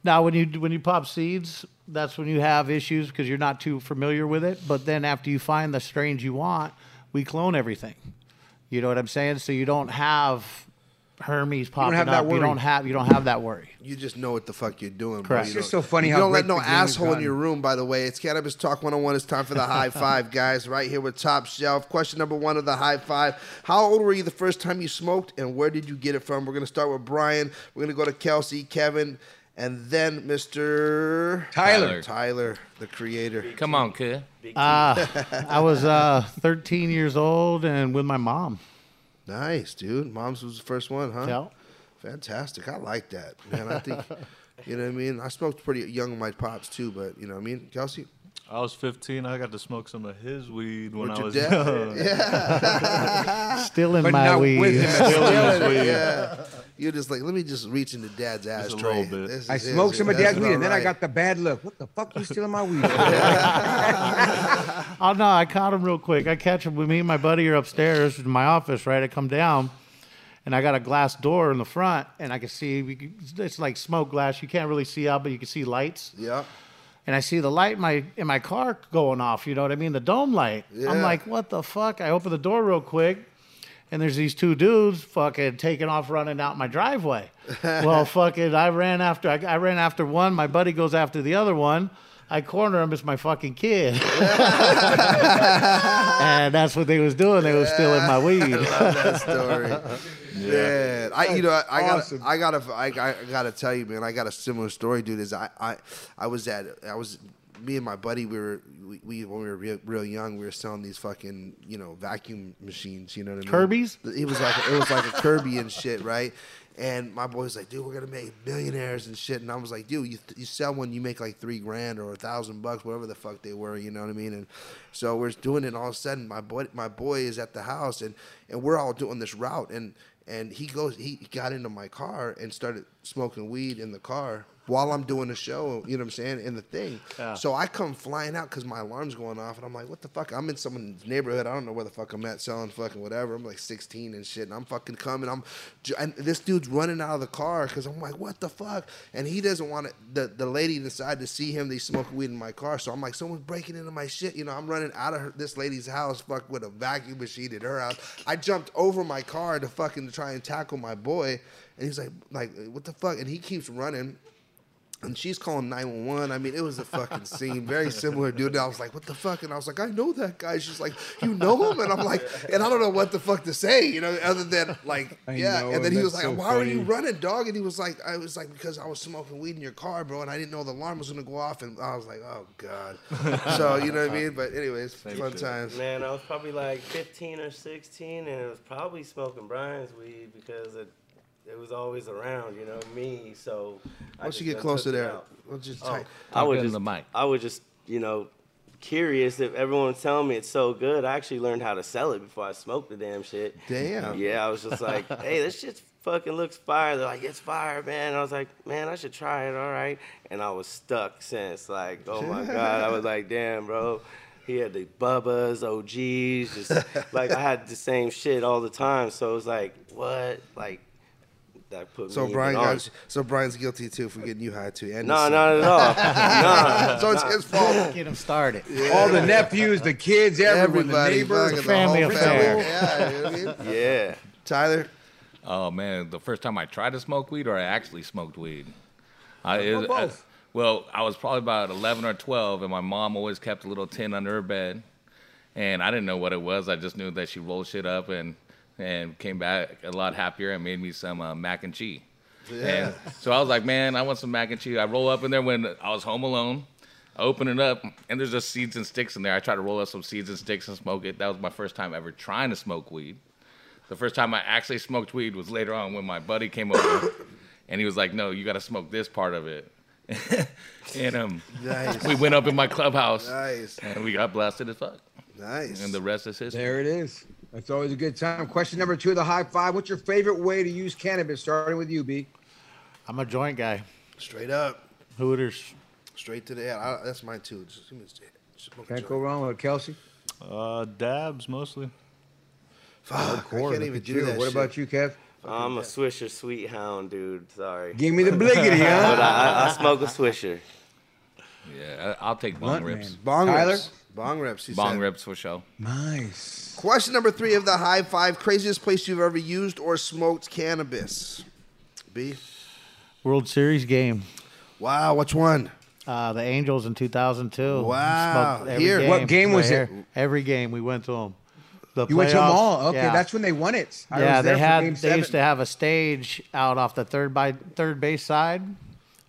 Now, when you pop seeds, that's when you have issues because you're not too familiar with it. But then after you find the strains you want, we clone everything. You know what I'm saying? So you don't have Hermes popping up. You don't have that worry. You just know what the fuck you're doing. Correct. It's just so funny how you don't let no asshole in your room, by the way. It's Cannabis Talk 101. It's time for the high five, guys. Right here with Top Shelf. Question number 1 of the high five. How old were you the first time you smoked, and where did you get it from? We're going to start with Brian. We're going to go to Kelsey, Kevin, And then Mr. Tyler, the creator. Come on, kid. I was 13 years old and with my mom. Nice, dude. Mom's was the first one, huh? Yeah. Fantastic. I like that, man. I think, you know what I mean? I smoked pretty young with my pops, too, but, you know what I mean? Kelsey? I was 15. I got to smoke some of his weed when I was young. Yeah. Still in my weed. With him. Still in his weed. Yeah. You're just like, let me just reach into Dad's ashtray. I smoked some of Dad's weed, and then I got the bad look. What the fuck? You stealing my weed? Oh, no, I caught him real quick. I catch him with me and my buddy are upstairs in my office, right? I come down, and I got a glass door in the front, and I can see. It's like smoke glass. You can't really see out, but you can see lights. Yeah. And I see the light in my car going off, you know what I mean? The dome light. Yeah. I'm like, what the fuck? I open the door real quick, and there's these two dudes fucking taking off running out my driveway. Well, fucking, I ran after one. My buddy goes after the other one. I corner him. It's my fucking kid. And that's what they was doing. They was stealing my weed. I love that story. Yeah. Man, I gotta tell you, man. I got a similar story, dude. Me and my buddy, when we were real young, we were selling these fucking, you know, vacuum machines. You know what I mean? Kirby's. It was like a Kirby and shit, right? And my boy was like, dude, we're going to make millionaires and shit. And I was like, dude, you sell one, you make like $3,000 or $1,000 bucks, whatever the fuck they were, you know what I mean? And so we're doing it, and all of a sudden my boy is at the house, and we're all doing this route. And he got into my car and started smoking weed in the car while I'm doing the show, you know what I'm saying, in the thing. Yeah. So I come flying out because my alarm's going off, and I'm like, what the fuck? I'm in someone's neighborhood. I don't know where the fuck I'm at, selling fucking whatever. I'm like 16 and shit, and I'm fucking coming. And this dude's running out of the car because I'm like, what the fuck? And he doesn't want it. The lady decided to see him. They smoke weed in my car. So I'm like, someone's breaking into my shit. You know, I'm running out of this lady's house, fuck, with a vacuum machine at her house. I jumped over my car to fucking try and tackle my boy. And he's like, what the fuck? And he keeps running. And she's calling 911. I mean, it was a fucking scene. Very similar, dude. And I was like, what the fuck? And I was like, I know that guy. She's like, you know him? And I'm like, and I don't know what the fuck to say, you know, other than like, yeah. And then he was like, so why are you running, dog? And he was like, because I was smoking weed in your car, bro. And I didn't know the alarm was going to go off. And I was like, oh, God. So, you know what I mean? But anyways, fun times. Man, I was probably like 15 or 16, and it was probably smoking Brian's weed because it was always around, you know, me, so... Once you get closer there, we'll just type in the mic. I was just, you know, curious if everyone was telling me it's so good. I actually learned how to sell it before I smoked the damn shit. Damn. Yeah, I was just like, hey, this shit fucking looks fire. They're like, it's fire, man. And I was like, man, I should try it, all right? And I was stuck since, like, oh, my God. I was like, damn, bro. He had the Bubba's, OGs, just, like, I had the same shit all the time. So it was like, what? Like... That put so me Brian, got, so Brian's guilty too for getting you high too. And no, not at all. No. So it's his fault. Get him started. Yeah. All the nephews, the kids, everybody, the neighbors, the family affair. Yeah, you know what I mean? Yeah. Tyler. Oh man, the first time I tried to smoke weed, or I actually smoked weed. I was probably about 11 or 12, and my mom always kept a little tin under her bed, and I didn't know what it was. I just knew that she rolled shit up and came back a lot happier and made me some mac and cheese. Yeah. And so I was like, man, I want some mac and cheese. I roll up in there when I was home alone. I open it up, and there's just seeds and sticks in there. I try to roll up some seeds and sticks and smoke it. That was my first time ever trying to smoke weed. The first time I actually smoked weed was later on when my buddy came over, and he was like, no, you got to smoke this part of it. And nice. We went up in my clubhouse, nice. And we got blasted as fuck. Nice. And the rest is history. There it is. That's always a good time. Question number 2 of the high five. What's your favorite way to use cannabis? Starting with you, B. I'm a joint guy. Straight up. Hooters. Straight to the head. That's mine, too. Just can't go wrong with it. Kelsey? Dabs, mostly. Fuck, I can't even do that. What about you, Kev? I'm a Swisher Sweet Hound, dude. Sorry. Give me the bliggity, huh? But I smoke a Swisher. Yeah, I'll take bong rips. Bong rips. Tyler? Bong rips. Bong rips for show. Nice. Question number 3 of the high five. Craziest place you've ever used or smoked cannabis? B? World Series game. Wow. Which one? The Angels in 2002. Wow. Here. What game was it? Every game we went to them. You went to them all? Okay, yeah. That's when they won it. I was there for game 7. They used to have a stage out off the third base side.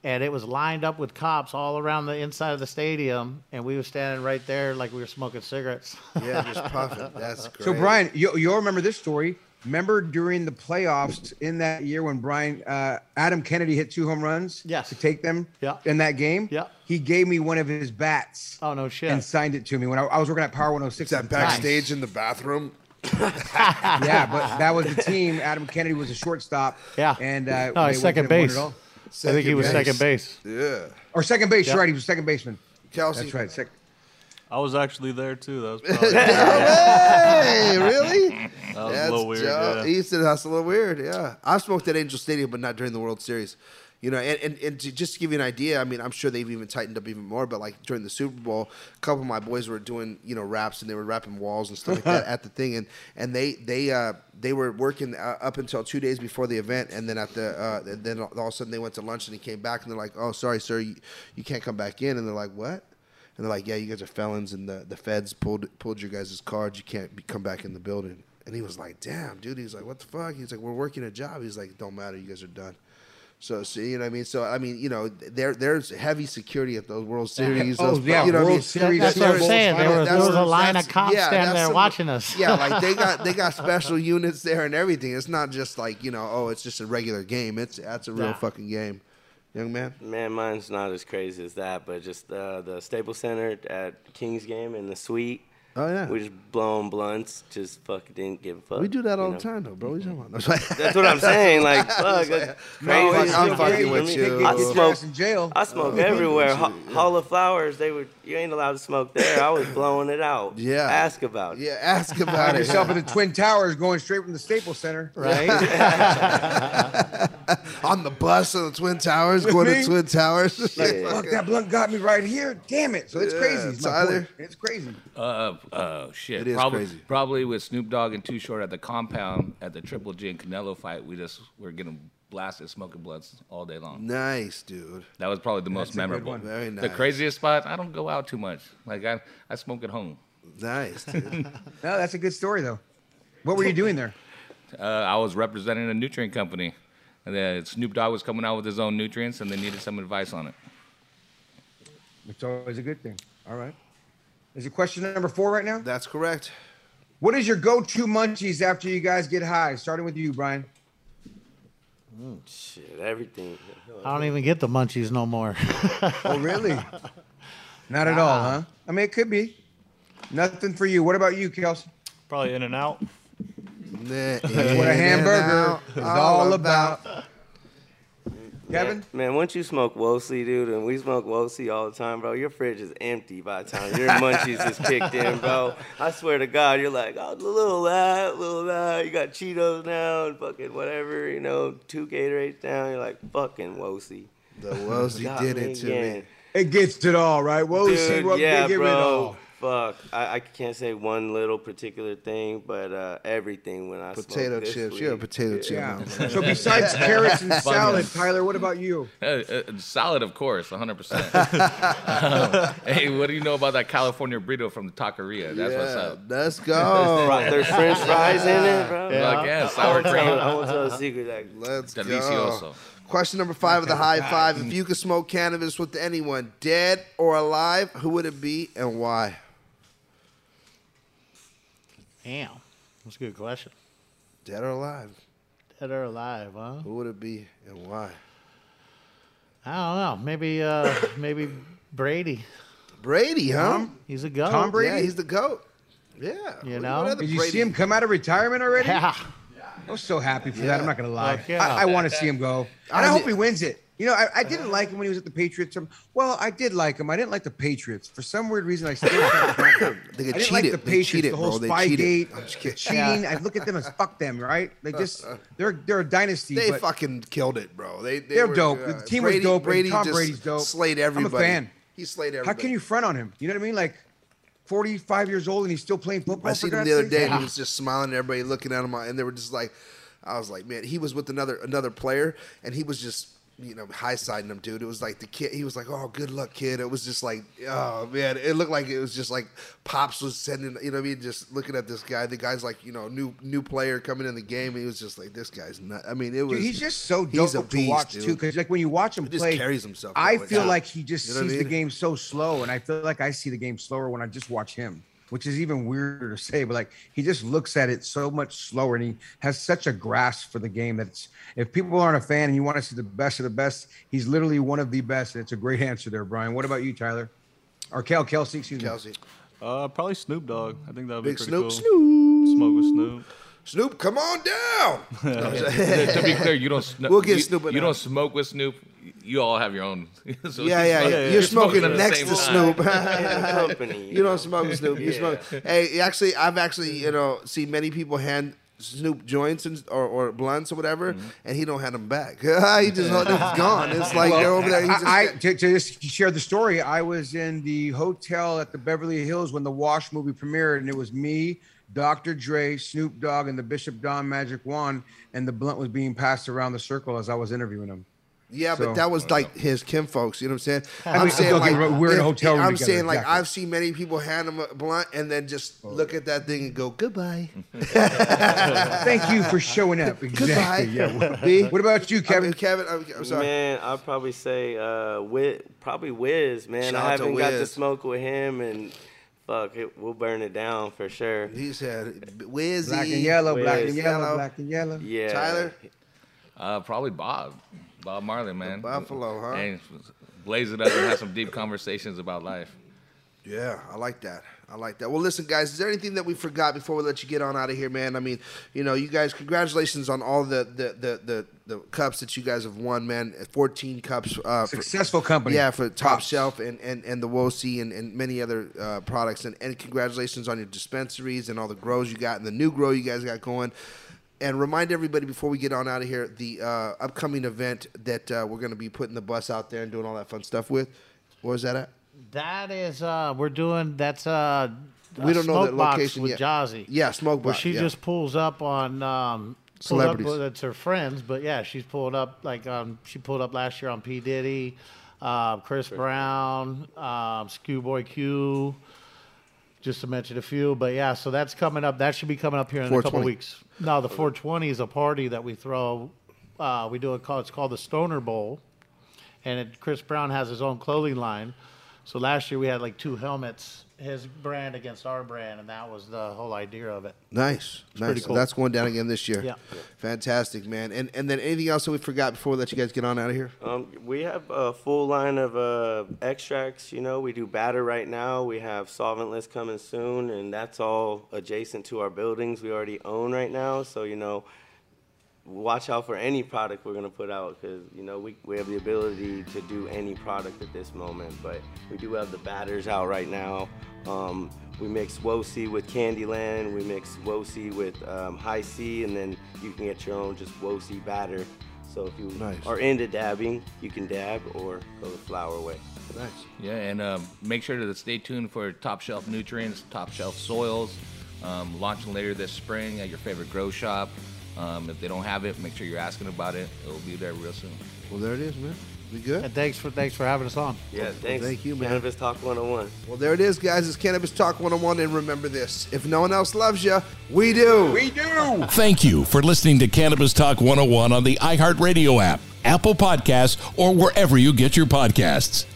and it was lined up with cops all around the inside of the stadium, and we were standing right there like we were smoking cigarettes. Yeah, just puffing. That's great. So, Brian, you'll remember this story. Remember during the playoffs in that year when Brian, Adam Kennedy hit 2 home runs? Yes. To take them in that game? Yeah. He gave me one of his bats. Oh, no shit. And signed it to me when I was working at Power 106. That backstage in the bathroom? Yeah, but that was the team. Adam Kennedy was a shortstop. Yeah. And no, second base. I think he was second base. Yeah. Or second base, right. He was second baseman. Kelsey. That's right. I was actually there, too. That was probably... Hey, really? That was a little weird, yeah. Easton, that's a little weird, yeah. I smoked at Angel Stadium, but not during the World Series. You know, and to just to give you an idea, I mean, I'm sure they've even tightened up even more, but, like, during the Super Bowl, a couple of my boys were doing, you know, raps, and they were rapping walls and stuff like that at the thing, and they were working up until 2 days before the event, and then at the and then all of a sudden they went to lunch, and they came back, and they're like, oh, sorry, sir, you can't come back in, and they're like, what? And they're like, yeah, you guys are felons, and the feds pulled your guys' cards. You can't come back in the building. And he was like, damn, dude. He's like, what the fuck? He's like, we're working a job. He's like, it don't matter. You guys are done. So you know what I mean? So, I mean, you know, there's heavy security at those World Series. Those, yeah, you know World Series. That's what I'm saying. There was a line of cops standing there watching us. Yeah, like they got special units there and everything. It's not just like, you know, oh, it's just a regular game. That's a real fucking game. Young man? Man, mine's not as crazy as that, but just the Staples Center at Kings game in the suite. Oh, yeah. We just blowing blunts, just fucking didn't give a fuck. We do that all the time, though, bro. That's what I'm saying. Like, fuck. I'm fucking with you. I smoke everywhere. Hall of Flowers, you ain't allowed to smoke there. I was blowing it out. Yeah. Ask about it. Yeah, ask about it. Yourself in the Twin Towers going straight from the Staples Center. Right? On the bus of the Twin Towers, Like, fuck, that blunt got me right here. Damn it. So it's crazy. Tyler. It's crazy. Oh shit! It is crazy. Probably with Snoop Dogg and Too Short at the compound at the Triple G and Canelo fight, we're getting blasted smoking blunts all day long. Nice, dude. That was probably the most memorable. Very nice. The craziest spot. I don't go out too much. Like I smoke at home. Nice, dude. No, that's a good story though. What were you doing there? I was representing a nutrient company, and then Snoop Dogg was coming out with his own nutrients, and they needed some advice on it. It's always a good thing. All right. Is it question number 4 right now? That's correct. What is your go-to munchies after you guys get high? Starting with you, Brian. Mm, shit, everything. I don't even get the munchies no more. Oh, really? Not at all, huh? I mean, it could be. Nothing for you. What about you, Kelsey? Probably In-N-Out. That's what a hamburger is all about. Kevin? Man, once you smoke Wosie, dude, and we smoke Wosie all the time, bro, your fridge is empty by the time your munchies is kicked in, bro. I swear to God, you're like, oh, little that. You got Cheetos now and fucking whatever, you know, 2 Gatorades down. You're like, fucking Wosie. The Wosie did it to me. It gets it all, right? Wosie, what they give it all. Fuck, I can't say one little particular thing, but everything when I potato smoke chips. You're a potato chip. Yeah. So besides carrots and salad, Tyler, what about you? Salad, of course, 100%. Hey, what do you know about that California burrito from the taqueria? That's what's up. Let's go. There's French fries in it, bro. Yeah. Like, sour cream. I won't tell a secret. Like, let's delicioso. Go. Question number 5 of the high five. If you could smoke cannabis with anyone, dead or alive, who would it be and why? Damn, that's a good question. Dead or alive? Dead or alive, huh? Who would it be and why? I don't know. Maybe maybe Brady. Brady, huh? He's a GOAT. Tom Brady? Yeah, he's the GOAT. Yeah. You know? Did you see him come out of retirement already? Yeah. I was so happy for that. I'm not going to lie. Like, yeah. I want to see him go. And I hope he wins it. You know, I didn't like him when he was at the Patriots. Well, I did like him. I didn't like the Patriots. For some weird reason, I still can't like him. I didn't like the Patriots, the whole Spygate, cheating. I look at them as fuck them, right? They just, they're a dynasty. They fucking killed it, bro. They're dope. The team was dope. Tom Brady's dope. Slayed everybody. I'm a fan. He slayed everybody. How can you front on him? You know what I mean? Like, 45 years old, and he's still playing football. I seen him the other day, and he was just smiling at everybody, looking at him, and they were just like, I was like, man, he was with another player, and he was just you know, high-siding him, dude. It was like the kid, he was like, oh, good luck, kid. It was just like, oh, man. It looked like it was just like Pops was sending, you know what I mean, just looking at this guy. The guy's like, you know, new player coming in the game. And he was just like, this guy's nuts. I mean, it was. Dude, he's just so dope to beast, watch, dude. Too. Because, like, when you watch him play, he just carries himself. I feel like he just sees the game so slow. And I feel like I see the game slower when I just watch him, which is even weirder to say, but like he just looks at it so much slower and he has such a grasp for the game that it's, if people aren't a fan and you want to see the best of the best, he's literally one of the best. And it's a great answer there, Brian. What about you, Tyler? Or Kelsey, excuse me. Kelsey. Probably Snoop Dogg. I think that would be pretty cool. Snoop. Smoke with Snoop. Snoop, come on down. To be clear, you don't smoke with Snoop. You all have your own. So you're smoking next to Snoop. You don't smoke with Snoop. You smoke. Hey, actually, I've you know, seen many people hand Snoop joints or blunts or whatever, and he don't hand them back. He just it's gone. It's like they're over there. To just share the story, I was in the hotel at the Beverly Hills when the Wash movie premiered, and it was me, Dr. Dre, Snoop Dogg, and the Bishop Don Magic Wand, and the blunt was being passed around the circle as I was interviewing him. Yeah, so, but that was like his kinfolks, you know what I'm saying? I'm saying like we're in a hotel room. I'm saying like I've seen many people hand him a blunt and then just look at that thing and go goodbye. Thank you for showing up. Exactly. Goodbye. Yeah. What about you, Kevin? I'm sorry. Man, I'd probably say Wiz, man. I haven't got to smoke with him and. Fuck, we'll burn it down for sure. He said, Wizzy. Black and yellow. Yeah. Tyler? Probably Bob. Bob Marley, man. The Buffalo, huh? And blaze it up and have some deep conversations about life. Yeah, I like that. Well, listen, guys, is there anything that we forgot before we let you get on out of here, man? I mean, you know, you guys, congratulations on all the cups that you guys have won, man. 14 cups. Successful company. Yeah, for Top Shelf and the Wosie and many other products. And congratulations on your dispensaries and all the grows you got and the new grow you guys got going. And remind everybody before we get on out of here, the upcoming event that we're going to be putting the bus out there and doing all that fun stuff with. Where's that at? That is, we don't know the location with yet. Jazzy. Yeah, Smoke Box. She just pulls up on celebrities. It's her friends, but yeah, she's pulled up like she pulled up last year on P. Diddy, Chris Brown, Schoolboy Q, just to mention a few. But yeah, so that's coming up. That should be coming up here in a couple of weeks. No, the 420 is a party that we throw. We do it's called the Stoner Bowl, and Chris Brown has his own clothing line. So last year we had like two helmets, his brand against our brand, and that was the whole idea of it. Nice. It's pretty cool. That's going down again this year. Yeah. Fantastic, man. And then anything else that we forgot before we let you guys get on out of here? We have a full line of extracts. You know, we do batter right now. We have solventless coming soon, and that's all adjacent to our buildings we already own right now. So, you know, watch out for any product we're going to put out because, you know, we have the ability to do any product at this moment, but we do have the batters out right now. We mix Wosie with Candyland, we mix Wosie with High C, and then you can get your own just Wosie batter. So if you are into dabbing, you can dab or go the flower way. Nice. Yeah, and make sure to stay tuned for Top Shelf Nutrients, Top Shelf Soils, launching later this spring at your favorite grow shop. If they don't have it, make sure you're asking about it. It'll be there real soon. Well, there it is, man. We good? And thanks for having us on. Yeah, thanks. Well, thank you, man. Cannabis Talk 101. Well, there it is, guys. It's Cannabis Talk 101, and remember this. If no one else loves you, we do. We do. Thank you for listening to Cannabis Talk 101 on the iHeartRadio app, Apple Podcasts, or wherever you get your podcasts.